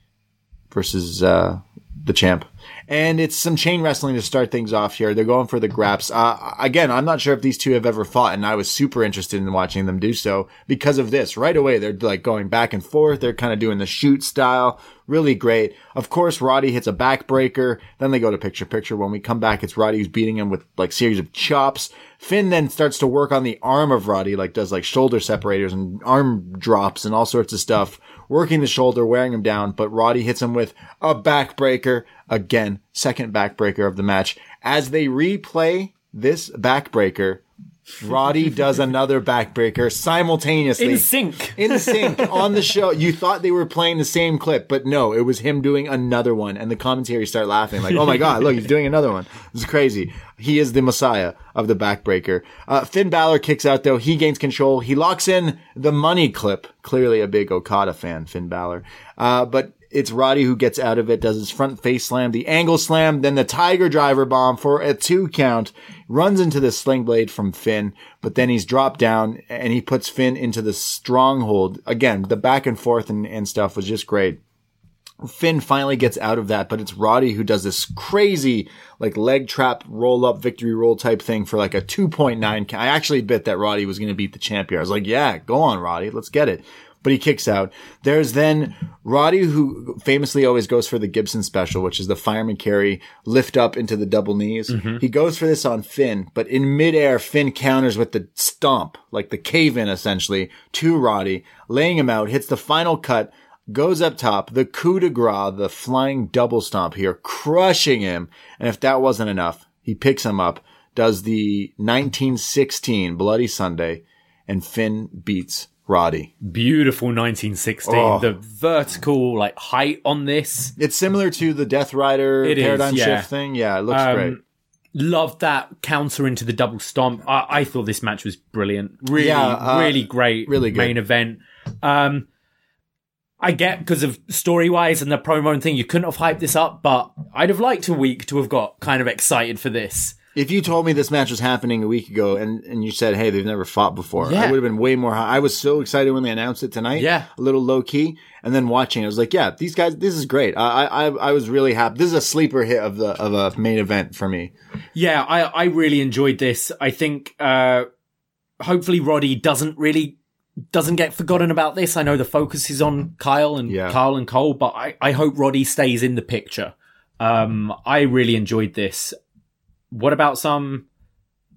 versus the champ. And it's some chain wrestling to start things off here. They're going for the graps. Again, I'm not sure if these two have ever fought, and I was super interested in watching them do so because of this. Right away, they're like going back and forth. They're kind of doing the shoot style. Really great. Of course, Roddy hits a backbreaker. Then they go to picture-picture. When we come back, it's Roddy who's beating him with like series of chops. Finn then starts to work on the arm of Roddy, like does like shoulder separators and arm drops and all sorts of stuff, working the shoulder, wearing him down. But Roddy hits him with a backbreaker. Again, second backbreaker of the match. As they replay this backbreaker, Roddy does another backbreaker simultaneously. In sync on the show. You thought they were playing the same clip, but no, it was him doing another one. And the commentary start laughing like, oh my God, look, he's doing another one. It's crazy. He is the messiah of the backbreaker. Finn Balor kicks out though. He gains control. He locks in the money clip. Clearly a big Okada fan, Finn Balor. But it's Roddy who gets out of it, does his front face slam, the angle slam, then the tiger driver bomb for a 2 count, runs into the sling blade from Finn, but then he's dropped down and he puts Finn into the stronghold. Again, the back and forth and stuff was just great. Finn finally gets out of that, but it's Roddy who does this crazy, like, leg trap, roll up, victory roll type thing for like a 2.9. I actually bet that Roddy was going to beat the champion. I was like, yeah, go on, Roddy. Let's get it. But he kicks out. There's then Roddy, who famously always goes for the Gibson special, which is the fireman carry, lift up into the double knees. Mm-hmm. He goes for this on Finn, but in midair, Finn counters with the stomp, like the cave-in essentially, to Roddy, laying him out, hits the final cut, goes up top, the coup de grace, the flying double stomp here, crushing him. And if that wasn't enough, he picks him up, does the 1916 Bloody Sunday, and Finn beats Roddy. Beautiful 1916. Oh. The vertical, like, height on this. It's similar to the Death Rider paradigm shift thing. Yeah, it looks great. Loved that counter into the double stomp. I thought this match was brilliant. Really great. Really good. Main event. I get, because of story-wise and the promo and thing, you couldn't have hyped this up, but I'd have liked a week to have got kind of excited for this. If you told me this match was happening a week ago and you said, hey, they've never fought before, I would have been way more high. I was so excited when they announced it tonight. Yeah. A little low key. And then watching, I was like, yeah, these guys, this is great. I was really happy. This is a sleeper hit of a main event for me. Yeah. I really enjoyed this. I think, hopefully Roddy doesn't get forgotten about this. I know the focus is on Kyle and Cole, but I hope Roddy stays in the picture. I really enjoyed this. What about some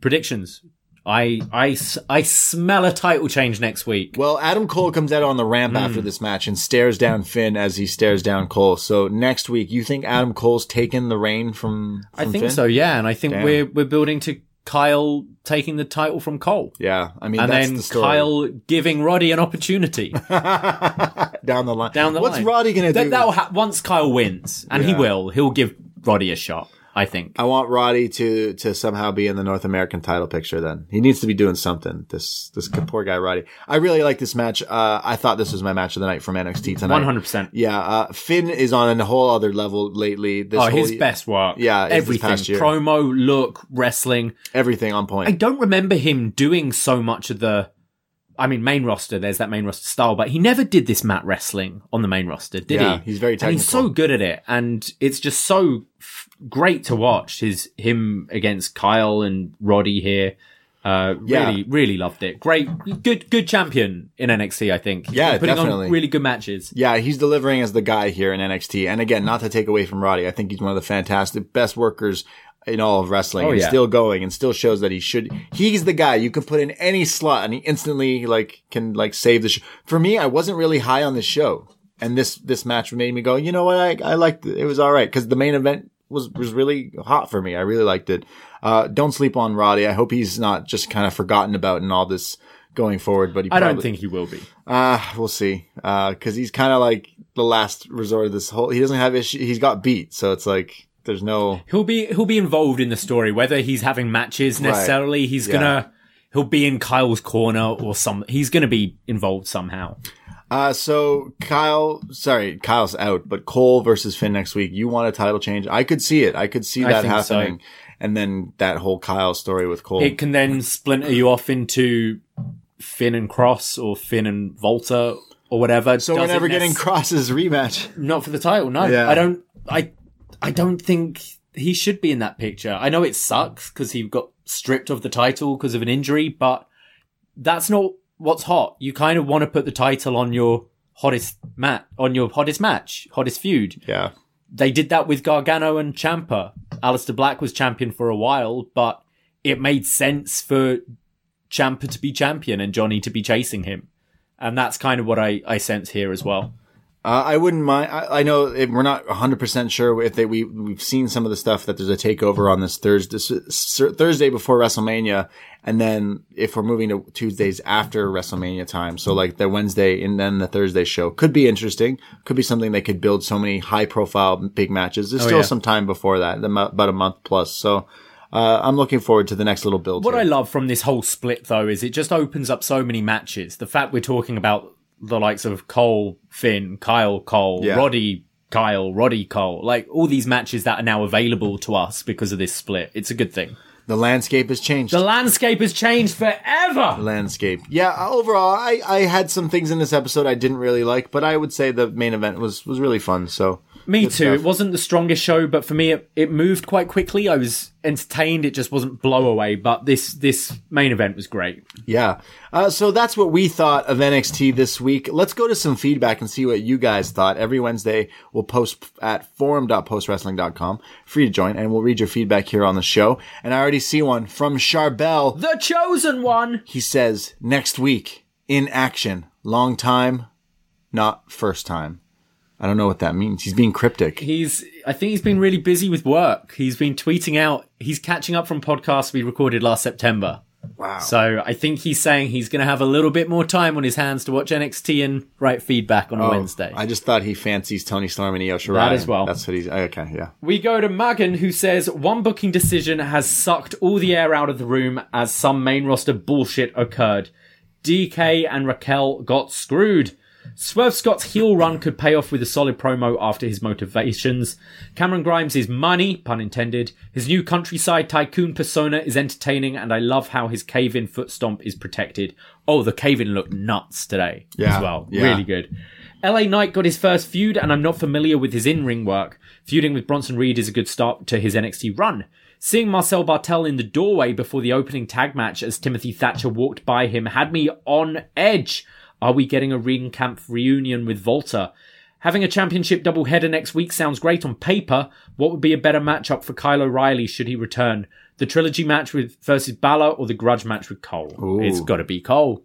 predictions? I smell a title change next week. Well, Adam Cole comes out on the ramp after this match and stares down Finn as he stares down Cole. So next week, you think Adam Cole's taken the reign from I think Finn? So, yeah. And I think we're building to Kyle taking the title from Cole. Yeah, I mean, and that's the story. Kyle giving Roddy an opportunity. Down the line. What's Roddy going to do? Once Kyle wins, and he will, he'll give Roddy a shot. I think I want Roddy to somehow be in the North American title picture. Then he needs to be doing something. This poor guy Roddy. I really like this match. I thought this was my match of the night from NXT tonight. 100%. Yeah. Finn is on a whole other level lately. His best work. Yeah. Everything. This past year. Promo, look, wrestling, everything on point. I don't remember him doing so much of the. I mean, main roster, there's that main roster style, but he never did this mat wrestling on the main roster, did he? Yeah, he's very technical. And he's so good at it, and it's just so great to watch him against Kyle and Roddy here. Really, really loved it. Great, good champion in NXT, I think. Yeah, putting definitely. On really good matches. Yeah, he's delivering as the guy here in NXT, and again, not to take away from Roddy, I think he's one of the fantastic best workers in all of wrestling. He's still going and still shows that he's the guy you can put in any slot and he instantly can save the show. For me, I wasn't really high on the show, and this match made me go, you know what? I liked it. It was all right. Cause the main event was really hot for me. I really liked it. Don't sleep on Roddy. I hope he's not just kind of forgotten about in all this going forward, but I don't think he will be. We'll see. Cause he's kind of like the last resort of this whole, he doesn't have issue. He's got beat. So it's like, there's no. He'll be involved in the story, whether he's having matches necessarily. Right. He'll be in Kyle's corner or some. He's gonna be involved somehow. So Kyle's out, but Cole versus Finn next week. You want a title change? I could see it. I could see that happening, and then that whole Kyle story with Cole. It can then splinter you off into Finn and Cross or Finn and Volta or whatever. So we're never getting Cross's rematch. Not for the title. No, yeah. I don't think he should be in that picture. I know it sucks because he got stripped of the title because of an injury, but that's not what's hot. You kind of want to put the title on your hottest feud. Yeah. They did that with Gargano and Ciampa. Alistair Black was champion for a while, but it made sense for Ciampa to be champion and Johnny to be chasing him. And that's kind of what I sense here as well. I wouldn't mind. I know we're not 100% sure if we've seen some of the stuff that there's a takeover on this Thursday before WrestleMania. And then if we're moving to Tuesdays after WrestleMania time. So like the Wednesday and then the Thursday show could be interesting. Could be something they could build so many high profile big matches. There's still some time before that, about a month plus. So. I'm looking forward to the next little build. What I love from this whole split though, is it just opens up so many matches. The fact we're talking about the likes of Cole, Finn, Kyle, Cole, Roddy, Kyle, Roddy, Cole. Like all these matches that are now available to us because of this split. It's a good thing. The landscape has changed. The landscape has changed forever. Landscape. Yeah, overall, I had some things in this episode I didn't really like, but I would say the main event was really fun, so... Me too. Stuff. It wasn't the strongest show, but for me, it moved quite quickly. I was entertained. It just wasn't blow away, but this main event was great. Yeah. So that's what we thought of NXT this week. Let's go to some feedback and see what you guys thought. Every Wednesday, we'll post at forum.postwrestling.com. Free to join, and we'll read your feedback here on the show. And I already see one from Charbel. The chosen one. He says, next week, in action. Long time, not first time. I don't know what that means. He's being cryptic. I think he's been really busy with work. He's been tweeting out. He's catching up from podcasts we recorded last September. Wow. So I think he's saying he's going to have a little bit more time on his hands to watch NXT and write feedback on a Wednesday. I just thought he fancies Tony Storm and Io Shirai. That as well. That's what he's... Okay, yeah. We go to Magan, who says, one booking decision has sucked all the air out of the room as some main roster bullshit occurred. DK and Raquel got screwed. Swerve Scott's heel run could pay off with a solid promo after his motivations. Cameron Grimes' money, pun intended. His new countryside tycoon persona is entertaining, and I love how his cave-in foot stomp is protected. Oh, the cave-in looked nuts today as well. Yeah. Really good. LA Knight got his first feud, and I'm not familiar with his in-ring work. Feuding with Bronson Reed is a good start to his NXT run. Seeing Marcel Bartel in the doorway before the opening tag match as Timothy Thatcher walked by him had me on edge. Are we getting a ring camp reunion with Volta? Having a championship doubleheader next week sounds great on paper. What would be a better matchup for Kyle O'Reilly should he return? The trilogy match versus Balor or the grudge match with Cole? Ooh. It's got to be Cole.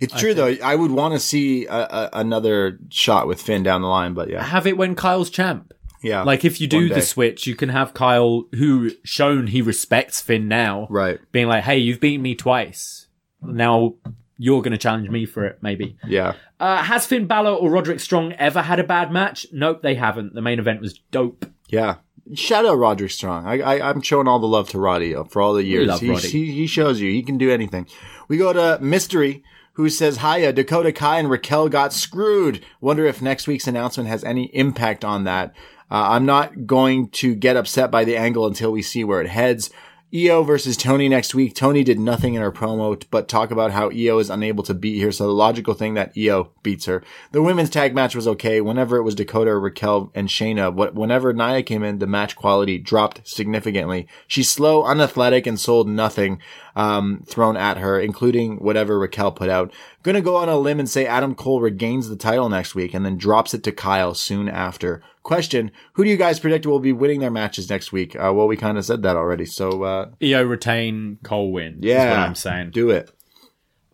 It's true, though. I would want to see another shot with Finn down the line, but yeah. Have it when Kyle's champ. Yeah. Like, if you do the switch, you can have Kyle, who shown he respects Finn now, right? Being like, hey, you've beaten me twice. Now... you're going to challenge me for it, maybe. Yeah. Has Finn Balor or Roderick Strong ever had a bad match? Nope, they haven't. The main event was dope. Yeah. Shout out Roderick Strong. I'm showing all the love to Roddy for all the years. We love Roddy. He shows you. He can do anything. We go to Mystery, who says, hiya, Dakota Kai and Raquel got screwed. Wonder if next week's announcement has any impact on that. I'm not going to get upset by the angle until we see where it heads. Io versus Tony next week. Tony did nothing in her promo, but talk about how Io is unable to beat her, so the logical thing that Io beats her. The women's tag match was okay. Whenever it was Dakota, Raquel, and Shayna, whenever Nia came in, the match quality dropped significantly. She's slow, unathletic, and sold nothing thrown at her, including whatever Raquel put out. Gonna go on a limb and say Adam Cole regains the title next week and then drops it to Kyle soon after. Question, who do you guys predict will be winning their matches next week? Well, we kind of said that already, so... EO retain, Cole win. Yeah. Is what I'm saying. Do it.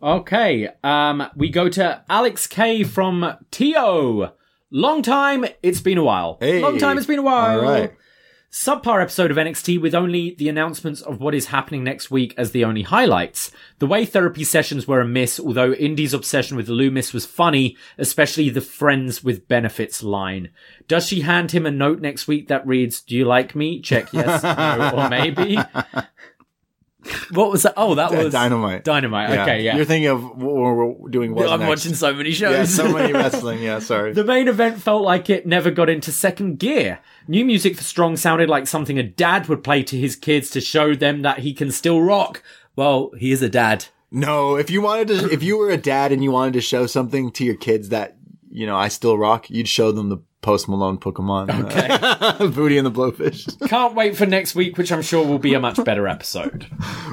Okay. We go to Alex K from Tio. Long time, it's been a while. Hey. Long time, it's been a while. All right. Subpar episode of NXT with only the announcements of what is happening next week as the only highlights. The way therapy sessions were a miss, although Indy's obsession with Lumis was funny, especially the friends with benefits line. Does she hand him a note next week that reads, do you like me? Check yes, no, or maybe. What was that? Oh, that was... Dynamite. Dynamite, yeah. Okay, yeah. You're thinking of what we're doing what I'm next. Watching so many shows. Yeah, so many wrestling, yeah, sorry. The main event felt like it never got into second gear. New music for Strong sounded like something a dad would play to his kids to show them that he can still rock. Well, he is a dad. No, if you were a dad and you wanted to show something to your kids that, you know, I still rock, you'd show them the Post Malone Pokemon. Okay. Booty and the Blowfish. Can't wait for next week, which I'm sure will be a much better episode.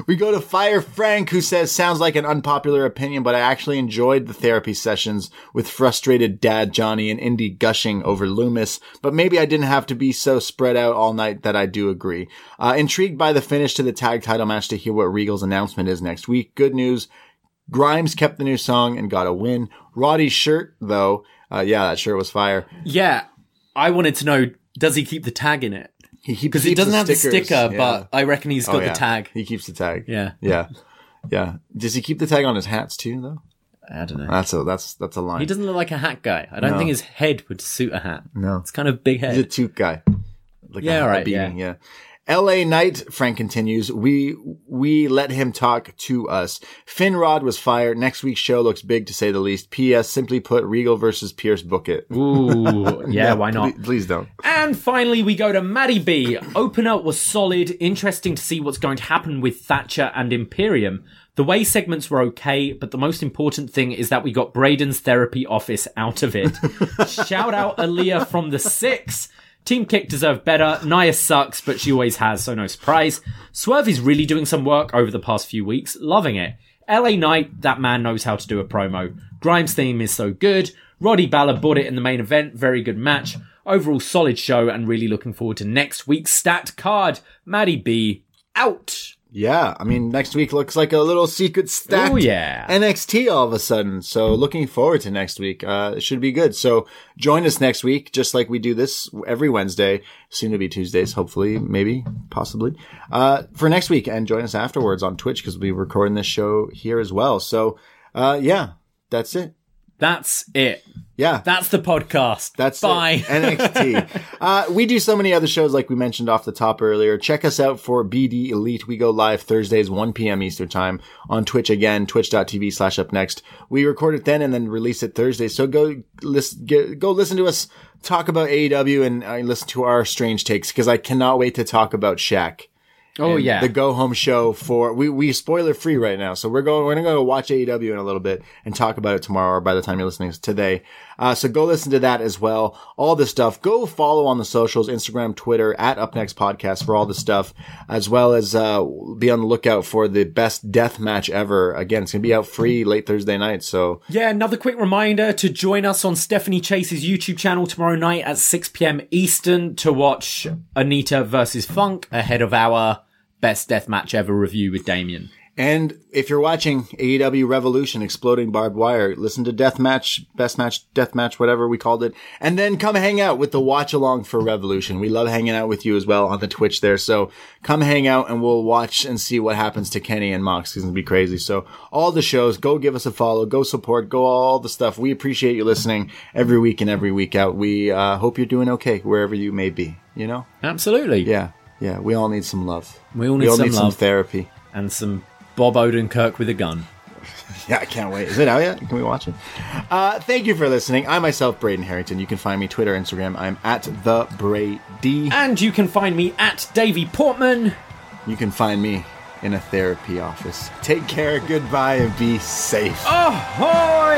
We go to Fire Frank, who says, sounds like an unpopular opinion, but I actually enjoyed the therapy sessions with frustrated dad Johnny and Indy gushing over Lumis, but maybe I didn't have to be so spread out all night that I do agree. Intrigued by the finish to the tag title match to hear what Regal's announcement is next week. Good news. Grimes kept the new song and got a win. Roddy's shirt, though... yeah, that sure was fire. Yeah, I wanted to know, does he keep the tag in it? Because he doesn't have the sticker, yeah. But I reckon he's got the tag. He keeps the tag. Yeah. Yeah. Yeah. Does he keep the tag on his hats too, though? I don't know. That's a line. He doesn't look like a hat guy. I don't think his head would suit a hat. No. It's kind of big head. He's a toque guy. Like all right, beanie, yeah. LA Knight, Frank continues, we let him talk to us. Finrod was fired. Next week's show looks big, to say the least. P.S. Simply put, Regal versus Pierce, book it. Ooh, yeah, no, why not? Please don't. And finally, we go to Maddie B. Opener was solid. Interesting to see what's going to happen with Thatcher and Imperium. The way segments were okay, but the most important thing is that we got Braden's therapy office out of it. Shout out Aliyah from the 6. Team Kick deserved better. Nia sucks, but she always has, so no surprise. Swerve is really doing some work over the past few weeks. Loving it. LA Knight, that man knows how to do a promo. Grimes' theme is so good. Roddy Ballard bought it in the main event. Very good match. Overall, solid show, and really looking forward to next week's stat card. Maddie B, out. Yeah, I mean, next week looks like a little secret stacked NXT all of a sudden. So looking forward to next week. It should be good. So join us next week, just like we do this every Wednesday, soon to be Tuesdays, hopefully, maybe, possibly, for next week. And join us afterwards on Twitch because we'll be recording this show here as well. So, yeah, that's it. That's it. Yeah. That's the podcast. That's Bye. NXT. We do so many other shows like we mentioned off the top earlier. Check us out for BD Elite. We go live Thursdays, 1 p.m. Eastern time on Twitch again, twitch.tv/upnext. We record it then and then release it Thursday. So go listen to us talk about AEW and listen to our strange takes because I cannot wait to talk about Shaq. Oh, yeah. The go-home show for... We spoiler-free right now, so we're going to go watch AEW in a little bit and talk about it tomorrow or by the time you're listening to today. So go listen to that as well. All this stuff. Go follow on the socials, Instagram, Twitter, at UpNext Podcast for all the stuff, as well as be on the lookout for the best death match ever. Again, it's going to be out free late Thursday night, so... Yeah, another quick reminder to join us on Stephanie Chase's YouTube channel tomorrow night at 6 p.m. Eastern to watch Anita versus Funk ahead of our... Best Death Match Ever review with Damian. And if you're watching AEW Revolution, Exploding Barbed Wire, listen to Deathmatch, Best Match, Deathmatch, whatever we called it. And then come hang out with the watch along for Revolution. We love hanging out with you as well on the Twitch there. So come hang out and we'll watch and see what happens to Kenny and Mox. It's going to be crazy. So all the shows, go give us a follow, go support, go all the stuff. We appreciate you listening every week and every week out. We hope you're doing okay wherever you may be, you know? Absolutely. Yeah. Yeah, we all need some love. We all need some therapy. And some Bob Odenkirk with a gun. Yeah, I can't wait. Is it out yet? Can we watch it? Thank you for listening. I myself, Braden Harrington. You can find me Twitter, Instagram. I'm at the Brady. And you can find me at Davey Portman. You can find me in a therapy office. Take care, goodbye, and be safe. Ahoy!